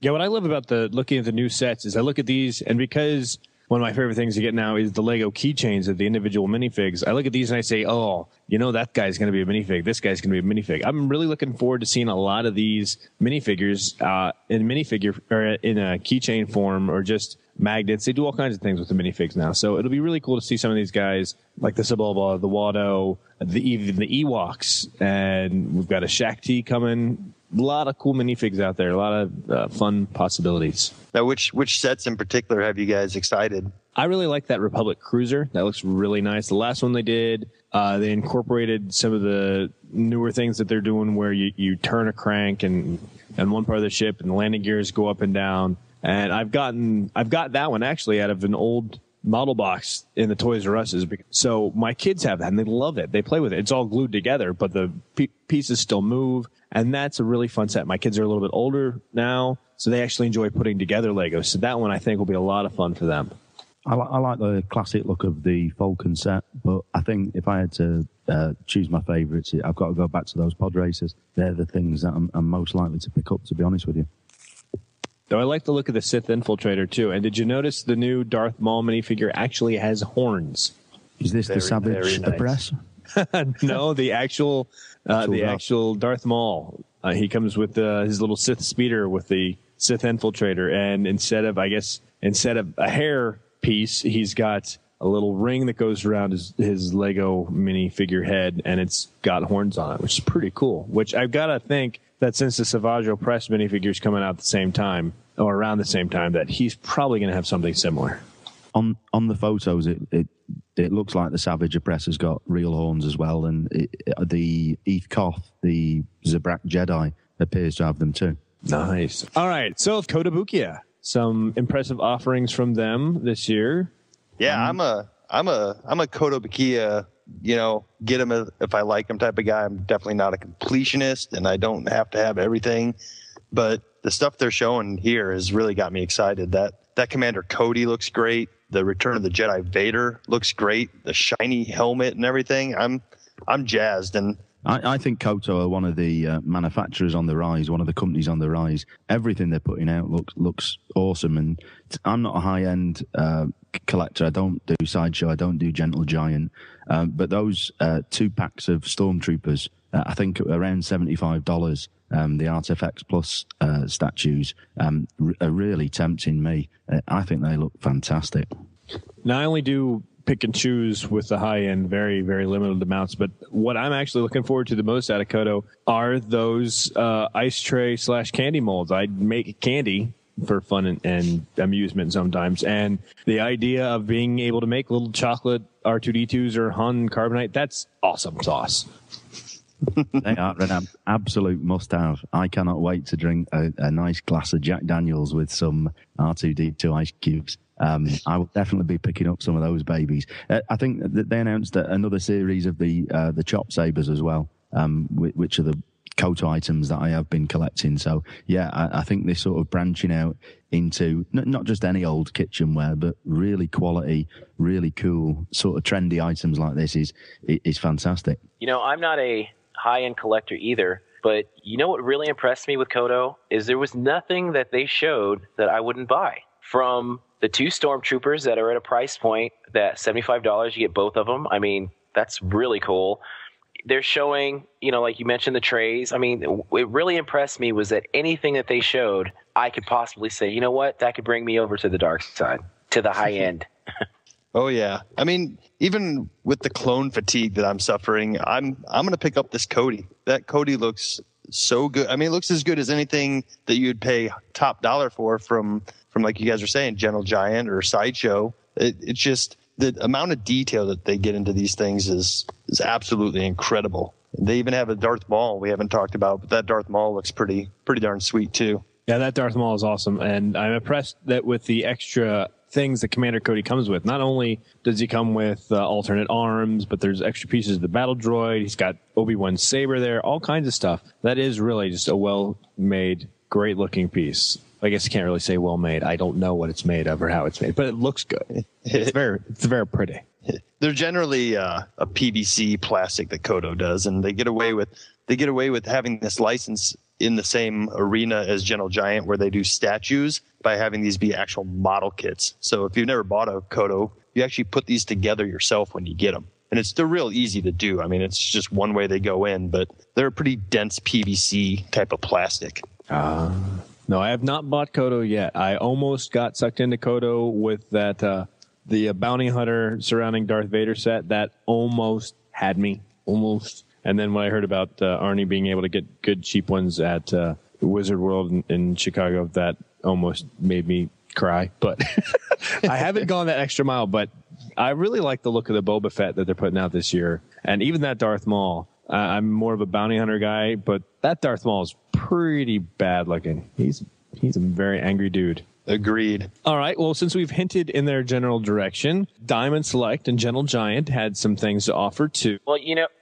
Yeah, what I love about looking at the new sets is I look at these, and because one of my favorite things to get now is the Lego keychains of the individual minifigs, I look at these and I say, oh, you know, that guy's going to be a minifig. This guy's going to be a minifig. I'm really looking forward to seeing a lot of these minifigures in a keychain form, or just magnets. They do all kinds of things with the minifigs now, so it'll be really cool to see some of these guys, like the Sebulba, the Watto, even the Ewoks, and we've got a Shakti coming. A lot of cool minifigs out there, a lot of fun possibilities. Now, which sets in particular have you guys excited? I really like that Republic Cruiser. That looks really nice. The last one they did, they incorporated some of the newer things that they're doing, where you turn a crank and one part of the ship, and the landing gears go up and down. And I've got that one actually out of an old model box in the Toys R Us's. So my kids have that and they love it. They play with it. It's all glued together, but the pieces still move. And that's a really fun set. My kids are a little bit older now, so they actually enjoy putting together Legos. So that one I think will be a lot of fun for them. I like the classic look of the Falcon set, but I think if I had to choose my favorites, I've got to go back to those pod races. They're the things that I'm most likely to pick up, to be honest with you. So I like the look of the Sith Infiltrator, too. And did you notice the new Darth Maul minifigure actually has horns? Is this the Savage Oppressor? No, the actual Darth Maul. He comes with his little Sith speeder with the Sith Infiltrator. And instead of a hair piece, he's got a little ring that goes around his Lego minifigure head. And it's got horns on it, which is pretty cool. Which I've got to think that since the Savage Opress minifigure's coming out at the same time, or around the same time, that he's probably going to have something similar. On the photos, it looks like the Savage Oppressor's got real horns as well, and the Eth Koth, the Zabrak Jedi, appears to have them too. Nice. All right, so Kotobukiya, some impressive offerings from them this year. Yeah, I'm a Kotobukiya, you know, get them if I like them type of guy. I'm definitely not a completionist, and I don't have to have everything. But the stuff they're showing here has really got me excited. That Commander Cody looks great. The Return of the Jedi Vader looks great. The shiny helmet and everything. I'm jazzed. And I think Koto are one of the manufacturers on the rise, one of the companies on the rise. Everything they're putting out looks awesome. And I'm not a high-end collector. I don't do Sideshow. I don't do Gentle Giant. But those two packs of Stormtroopers, I think around $75, the Artifacts Plus statues, are really tempting me. I think they look fantastic. Now, I only do pick and choose with the high end, very, very limited amounts. But what I'm actually looking forward to the most out of Koto are those ice tray / candy molds. I make candy for fun and amusement sometimes. And the idea of being able to make little chocolate R2-D2s or Han Carbonite, that's awesome sauce. They are an absolute must-have. I cannot wait to drink a nice glass of Jack Daniels with some R2-D2 ice cubes. I will definitely be picking up some of those babies. I think that they announced another series of the chop sabers as well, which are the Koto items that I have been collecting. So yeah, I think they're sort of branching out into not just any old kitchenware, but really quality, really cool, sort of trendy items like this is fantastic. You know, I'm not a high-end collector either, but you know what really impressed me with Koto is there was nothing that they showed that I wouldn't buy. From the two Stormtroopers that are at a price point that $75, you get both of them. I mean, that's really cool. They're showing, you know, like you mentioned, the trays. I mean, it really impressed me was that anything that they showed, I could possibly say, you know what, that could bring me over to the dark side, to the high end. Oh yeah. I mean, even with the clone fatigue that I'm suffering, I'm going to pick up this Cody. That Cody looks so good. I mean, it looks as good as anything that you'd pay top dollar for from like you guys are saying, Gentle Giant or Sideshow. It's just the amount of detail that they get into these things is absolutely incredible. They even have a Darth Maul we haven't talked about, but that Darth Maul looks pretty darn sweet too. Yeah, that Darth Maul is awesome, and I'm impressed that with the extra things that Commander Cody comes with. Not only does he come with alternate arms, but there's extra pieces of the battle droid. He's got Obi-Wan's saber there, all kinds of stuff. That is really just a well-made, great-looking piece. I guess you can't really say well-made. I don't know what it's made of or how it's made, but it looks good. It's very pretty. They're generally a PVC plastic that Kodo does, and they get away with having this license in the same arena as Gentle Giant, where they do statues, by having these be actual model kits. So if you've never bought a Kodo, you actually put these together yourself when you get them. And they're real easy to do. I mean, it's just one way they go in, but they're a pretty dense PVC type of plastic. No, I have not bought Kodo yet. I almost got sucked into Kodo with that the bounty hunter surrounding Darth Vader set. That almost had me. Almost. And then when I heard about Arnie being able to get good cheap ones at Wizard World in Chicago, that almost made me cry. But I haven't gone that extra mile. But I really like the look of the Boba Fett that they're putting out this year. And even that Darth Maul. I'm more of a bounty hunter guy, but that Darth Maul is pretty bad looking. He's a very angry dude. Agreed. All right. Well, since we've hinted in their general direction, Diamond Select and Gentle Giant had some things to offer too. Well,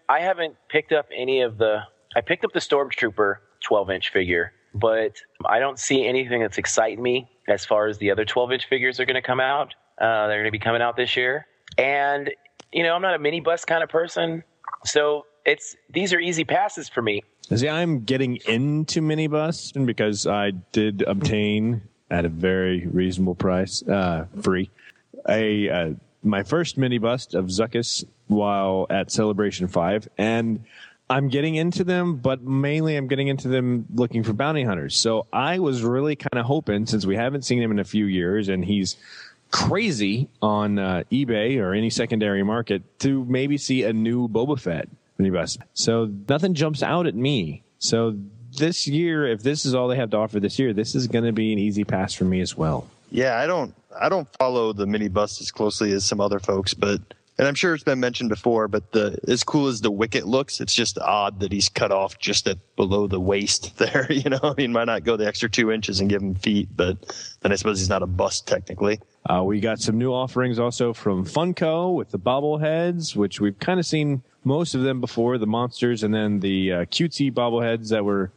I haven't picked up any of the... I picked up the Stormtrooper 12-inch figure, but I don't see anything that's exciting me as far as the other 12-inch figures are going to come out. They're going to be coming out this year. And, I'm not a minibus kind of person, so these are easy passes for me. See, I'm getting into minibus because I did obtain... at a very reasonable price, free. My first mini bust of Zuckus while at Celebration 5, and I'm getting into them, but mainly I'm getting into them looking for bounty hunters. So I was really kind of hoping, since we haven't seen him in a few years, and he's crazy on eBay or any secondary market, to maybe see a new Boba Fett mini bust. So nothing jumps out at me. So this year, if this is all they have to offer this year, this is going to be an easy pass for me as well. Yeah, I don't follow the mini bus as closely as some other folks, but and I'm sure it's been mentioned before, but as cool as the Wicket looks, it's just odd that he's cut off just at below the waist there. He might not go the extra 2 inches and give him feet, but then I suppose he's not a bust technically. We got some new offerings also from Funko with the bobbleheads, which we've kind of seen most of them before, the monsters, and then the cutesy bobbleheads that were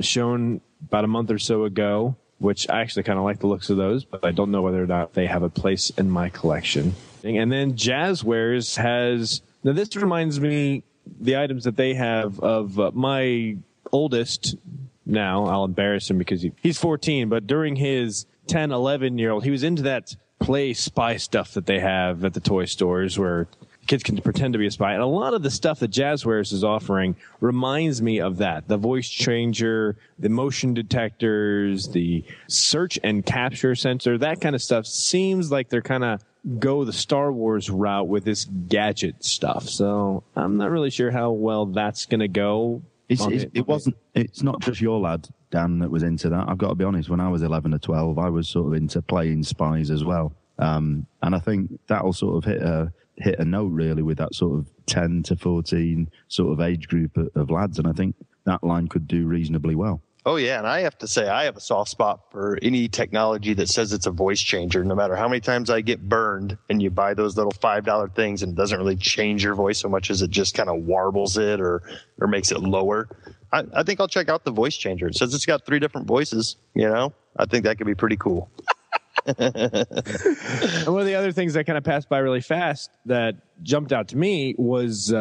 shown about a month or so ago, which I actually kind of like the looks of those, but I don't know whether or not they have a place in my collection. And then Jazzwares has... Now, this reminds me, the items that they have of my oldest now. I'll embarrass him because he's 14, but during his 10, 11-year-old, he was into that play spy stuff that they have at the toy stores where kids can pretend to be a spy. And a lot of the stuff that Jazzwares is offering reminds me of that. The voice changer, the motion detectors, the search and capture sensor, that kind of stuff seems like they're kind of go the Star Wars route with this gadget stuff. So I'm not really sure how well that's going to go. It's not just your lad, Dan, that was into that. I've got to be honest, when I was 11 or 12, I was sort of into playing spies as well. And I think that'll sort of hit a note really with that sort of 10 to 14 sort of age group of lads, and I think that line could do reasonably well. Oh yeah, and I have to say I have a soft spot for any technology that says it's a voice changer. No matter how many times I get burned and you buy those little $5 things and it doesn't really change your voice so much as it just kind of warbles it or makes it lower, I think I'll check out the voice changer. It says it's got 3 different voices, I think that could be pretty cool. And one of the other things that kind of passed by really fast that jumped out to me was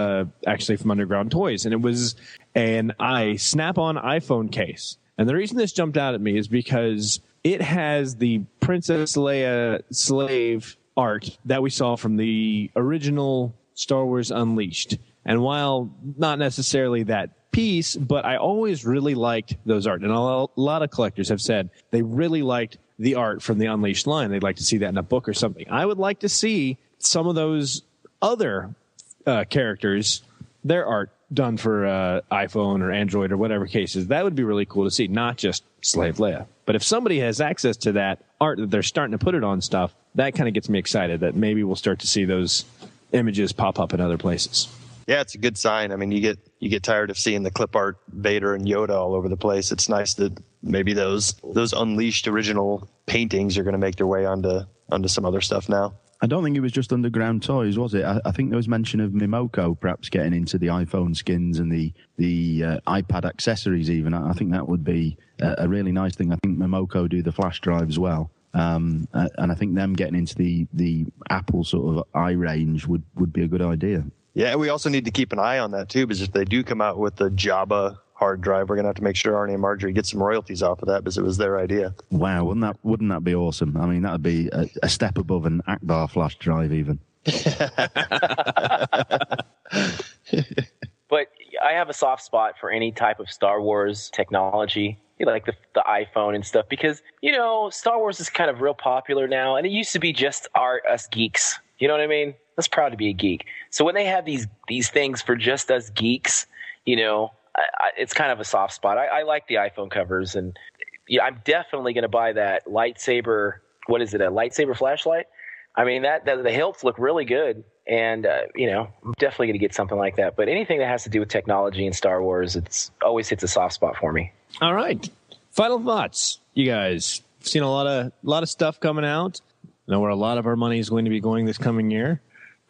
actually from Underground Toys, and it was a snap-on iPhone case. And the reason this jumped out at me is because it has the Princess Leia slave art that we saw from the original Star Wars Unleashed. And while not necessarily that piece, but I always really liked those art. And a lot of collectors have said they really liked the art from the Unleashed line. They'd like to see that in a book or something. I would like to see some of those other characters, their art done for iPhone or Android or whatever cases, that would be really cool to see, not just Slave Leia. But if somebody has access to that art that they're starting to put it on stuff, that kind of gets me excited that maybe we'll start to see those images pop up in other places. Yeah, it's a good sign. I mean, you get tired of seeing the clip art Vader and Yoda all over the place. It's nice that maybe those unleashed original paintings are going to make their way onto some other stuff now. I don't think it was just Underground Toys, was it? I think there was mention of Mimoco perhaps getting into the iPhone skins and the iPad accessories even. I think that would be a really nice thing. I think Mimoco do the flash drive as well. And I think them getting into the Apple sort of eye range would be a good idea. Yeah, we also need to keep an eye on that too, because if they do come out with the Jabba hard drive, we're going to have to make sure Arnie and Marjorie get some royalties off of that, because it was their idea. Wow, wouldn't that be awesome? I mean, that would be a step above an Akbar flash drive even. But I have a soft spot for any type of Star Wars technology, like the iPhone and stuff, because, you know, Star Wars is kind of real popular now, and it used to be just us geeks. You know what I mean? That's proud to be a geek. So when they have these things for just us geeks, you know, it's kind of a soft spot. I like the iPhone covers, and yeah, I'm definitely going to buy that lightsaber. What is it? A lightsaber flashlight? I mean, that the hilts look really good, and you know, I'm definitely going to get something like that. But anything that has to do with technology and Star Wars, it's always hits a soft spot for me. All right, final thoughts, you guys. Seen a lot of stuff coming out. I know where a lot of our money is going to be going this coming year.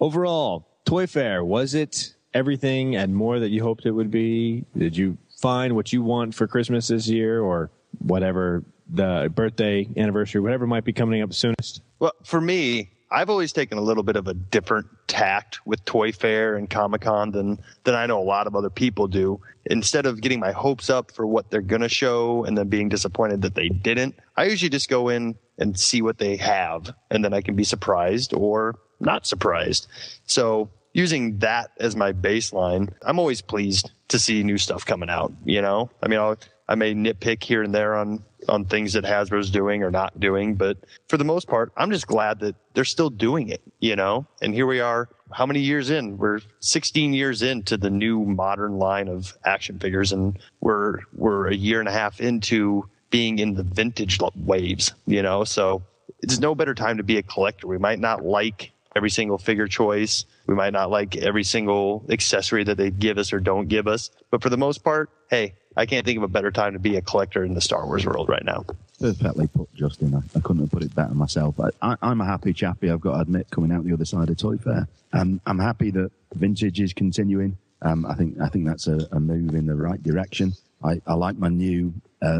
Overall, Toy Fair, was it everything and more that you hoped it would be? Did you find what you want for Christmas this year, or whatever, the birthday, anniversary, whatever might be coming up soonest? Well, for me, I've always taken a little bit of a different tact with Toy Fair and Comic-Con than I know a lot of other people do. Instead of getting my hopes up for what they're going to show and then being disappointed that they didn't, I usually just go in and see what they have, and then I can be surprised or not surprised. So using that as my baseline, I'm always pleased to see new stuff coming out, you know? I mean, I may nitpick here and there on things that Hasbro's doing or not doing, but for the most part, I'm just glad that they're still doing it, you know? And here we are, how many years in? We're 16 years into the new modern line of action figures, and we're a year and a half into being in the vintage waves, you know? So it's no better time to be a collector. We might not like every single figure choice. We might not like every single accessory that they give us or don't give us. But for the most part, hey, I can't think of a better time to be a collector in the Star Wars world right now. Perfectly put, Justin. I couldn't have put it better myself. I'm a happy chappy, I've got to admit, coming out the other side of Toy Fair. I'm happy that vintage is continuing. I think that's a move in the right direction. I like my new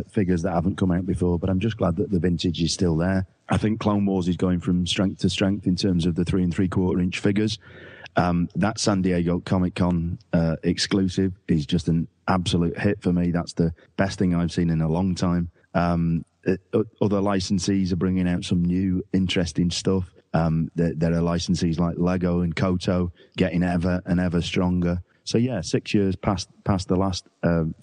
figures that haven't come out before, but I'm just glad that the vintage is still there. I think Clone Wars is going from strength to strength in terms of the 3 3/4 inch figures. That San Diego Comic-Con exclusive is just an absolute hit for me. That's the best thing I've seen in a long time. Other licensees are bringing out some new interesting stuff. There are licensees like Lego and Koto getting ever and ever stronger. So yeah, 6 years past the last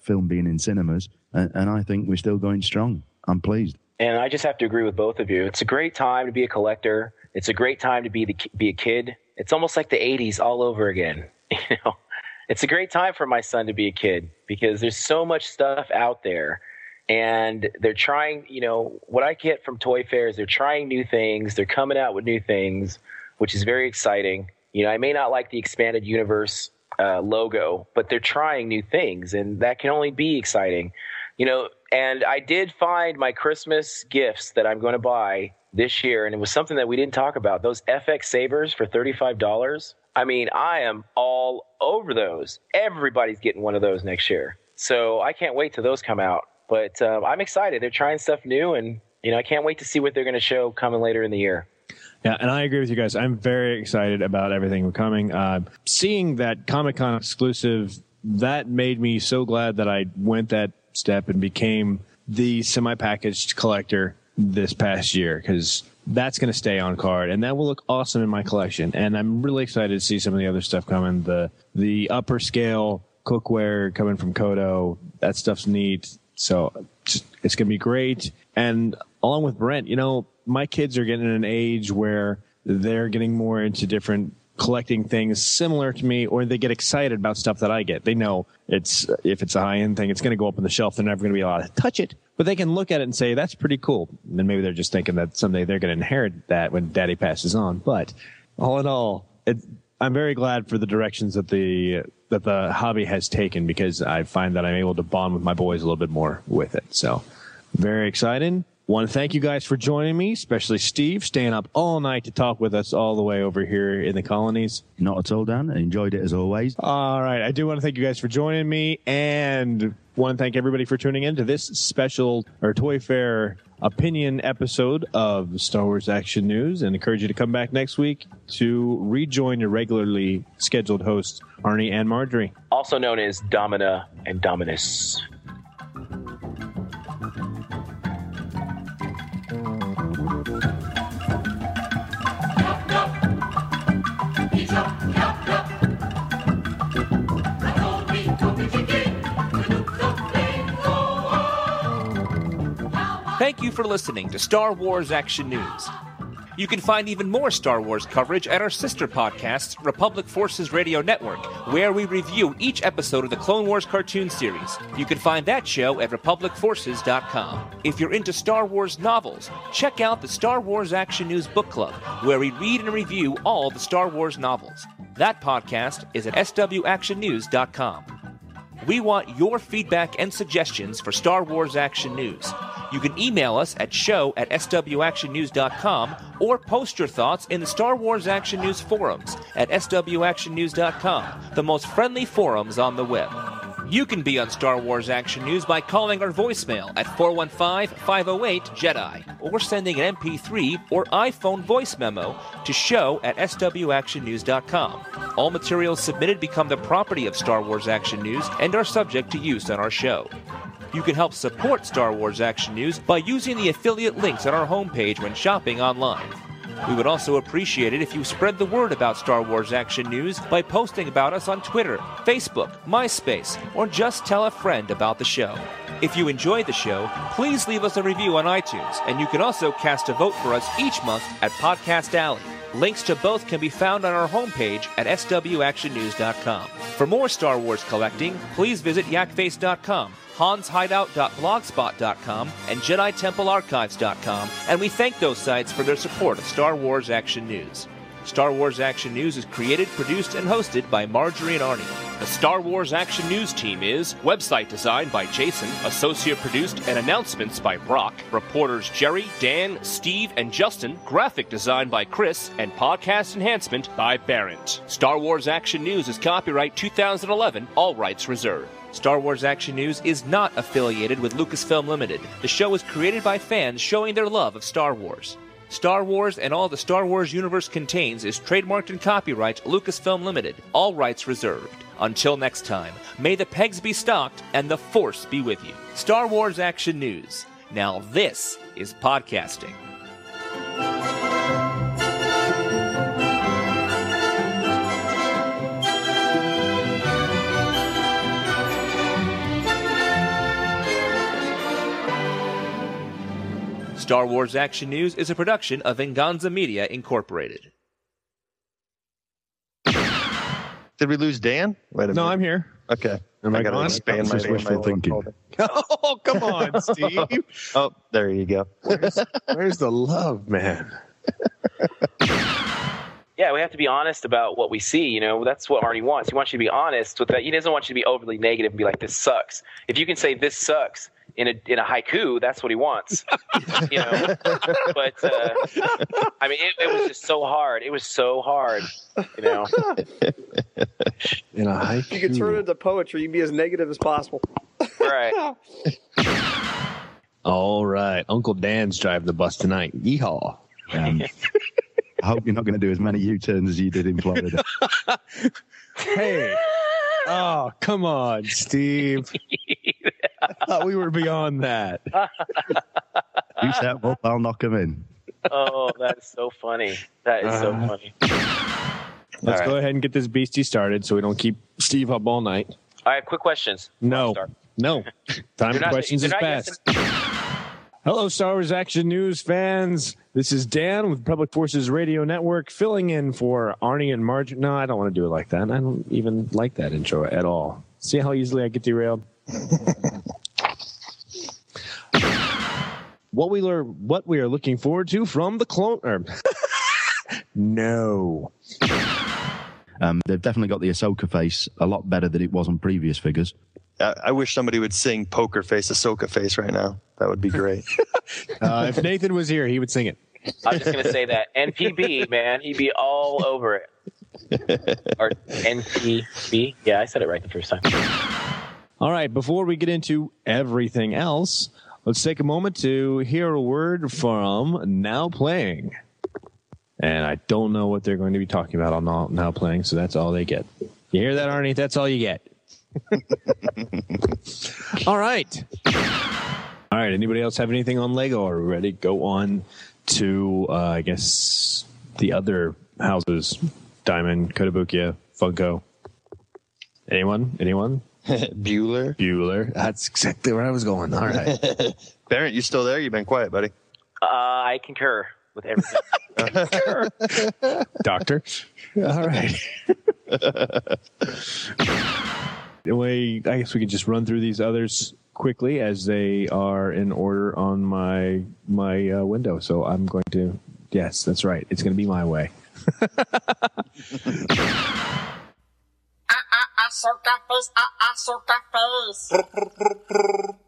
film being in cinemas, and I think we're still going strong. I'm pleased. And I just have to agree with both of you. It's a great time to be a collector. It's a great time to be a kid. It's almost like the 80s all over again. You know, it's a great time for my son to be a kid, because there's so much stuff out there, and they're trying. You know, what I get from Toy Fair is they're trying new things. They're coming out with new things, which is very exciting. You know, I may not like the expanded universe logo, but they're trying new things, and that can only be exciting. You know, and I did find my Christmas gifts that I'm going to buy this year, and it was something that we didn't talk about. Those FX Sabers for $35. I mean, I am all over those. Everybody's getting one of those next year. So I can't wait till those come out. But I'm excited. They're trying stuff new, and, you know, I can't wait to see what they're going to show coming later in the year. Yeah, and I agree with you guys. I'm very excited about everything coming. Seeing that Comic-Con exclusive, that made me so glad that I went that step and became the semi-packaged collector this past year, because that's going to stay on card, and that will look awesome in my collection. And I'm really excited to see some of the other stuff coming. The upper scale cookware coming from Kodo, that stuff's neat. So it's going to be great. And along with Brent, you know, my kids are getting in an age where they're getting more into different collecting things similar to me, or they get excited about stuff that I get. They know it's, if it's a high-end thing, it's going to go up on the shelf. They're never going to be allowed to touch it, but they can look at it and say, that's pretty cool. And then maybe they're just thinking that someday they're going to inherit that when daddy passes on. But all in all, I'm very glad for the directions that the hobby has taken, because I find that I'm able to bond with my boys a little bit more with it. So very excited. Want to thank you guys for joining me, especially Steve, staying up all night to talk with us all the way over here in the colonies. Not at all, Dan. I enjoyed it as always. All right. I do want to thank you guys for joining me, and want to thank everybody for tuning in to this special or Toy Fair opinion episode of Star Wars Action News, and encourage you to come back next week to rejoin your regularly scheduled hosts, Arnie and Marjorie, also known as Domina and Dominus. Thank you for listening to Star Wars Action News. You can find even more Star Wars coverage at our sister podcast, Republic Forces Radio Network, where we review each episode of the Clone Wars cartoon series. You can find that show at republicforces.com. If you're into Star Wars novels, check out the Star Wars Action News Book Club, where we read and review all the Star Wars novels. That podcast is at swactionnews.com. We want your feedback and suggestions for Star Wars Action News. You can email us at show@swactionnews.com or post your thoughts in the Star Wars Action News forums at swactionnews.com, the most friendly forums on the web. You can be on Star Wars Action News by calling our voicemail at 415-508-JEDI or sending an MP3 or iPhone voice memo to show@swactionnews.com. All materials submitted become the property of Star Wars Action News and are subject to use on our show. You can help support Star Wars Action News by using the affiliate links on our homepage when shopping online. We would also appreciate it if you spread the word about Star Wars Action News by posting about us on Twitter, Facebook, MySpace, or just tell a friend about the show. If you enjoyed the show, please leave us a review on iTunes, and you can also cast a vote for us each month at Podcast Alley. Links to both can be found on our homepage at swactionnews.com. For more Star Wars collecting, please visit yakface.com, hanshideout.blogspot.com, and jeditemplearchives.com, and we thank those sites for their support of Star Wars Action News. Star Wars Action News is created, produced, and hosted by Marjorie and Arnie. The Star Wars Action News team is website design by Jason, associate produced and announcements by Brock, reporters Jerry, Dan, Steve, and Justin, graphic design by Chris, and podcast enhancement by Barrett. Star Wars Action News is copyright 2011, all rights reserved. Star Wars Action News is not affiliated with Lucasfilm Limited. The show is created by fans showing their love of Star Wars. Star Wars and all the Star Wars universe contains is trademarked and copyright Lucasfilm Limited. All rights reserved. Until next time, may the pegs be stocked and the Force be with you. Star Wars Action News. Now this is podcasting. Star Wars Action News is a production of Venganza Media, Incorporated. Did we lose Dan? No, I'm here. Okay. I got to expand my wishful thinking. Oh, come on, Steve. Oh, there you go. Where's the love, man? Yeah, we have to be honest about what we see. You know, that's what Arnie wants. He wants you to be honest with that. He doesn't want you to be overly negative and be like, this sucks. If you can say this sucks in a haiku, that's what he wants, you know. But I mean, it was just so hard. It was so hard, you know. In a haiku, you could turn it into poetry. You'd be as negative as possible. Right. All right, Uncle Dan's driving the bus tonight. Yeehaw! I hope you're not going to do as many U-turns as you did in Florida. Hey. Oh, come on, Steve. I thought we were beyond that. You set up, I'll knock him in. Oh, that's so funny. That is so funny. Let's go ahead and get this beastie started so we don't keep Steve up all night. All right, quick questions. No. Time for questions is fast. Hello, Star Wars Action News fans. This is Dan with Republic Forces Radio Network, filling in for Arnie and Marjorie. No, I don't want to do it like that. I don't even like that intro at all. See how easily I get derailed? What we are looking forward to from the clone... No. They've definitely got the Ahsoka face a lot better than it was on previous figures. I wish somebody would sing Poker Face, Ahsoka Face right now. That would be great. If Nathan was here, he would sing it. I was just going to say that. NPB, man. He'd be all over it. Or NPB. Yeah, I said it right the first time. All right, before we get into everything else, let's take a moment to hear a word from Now Playing. And I don't know what they're going to be talking about on Now Playing, so that's all they get. You hear that, Arnie? That's all you get. All right, anybody else have anything on Lego? Are we ready to go on to I guess the other houses? Diamond, Kotobukiya, Funko. Anyone? Bueller. That's exactly where I was going. All right. Barrett, you still there? You've been quiet, buddy. I concur with everything. Concur. Doctor. All right. I guess we could just run through these others quickly as they are in order on my window. So I'm going to, yes, that's right. It's going to be my way. I saw that face.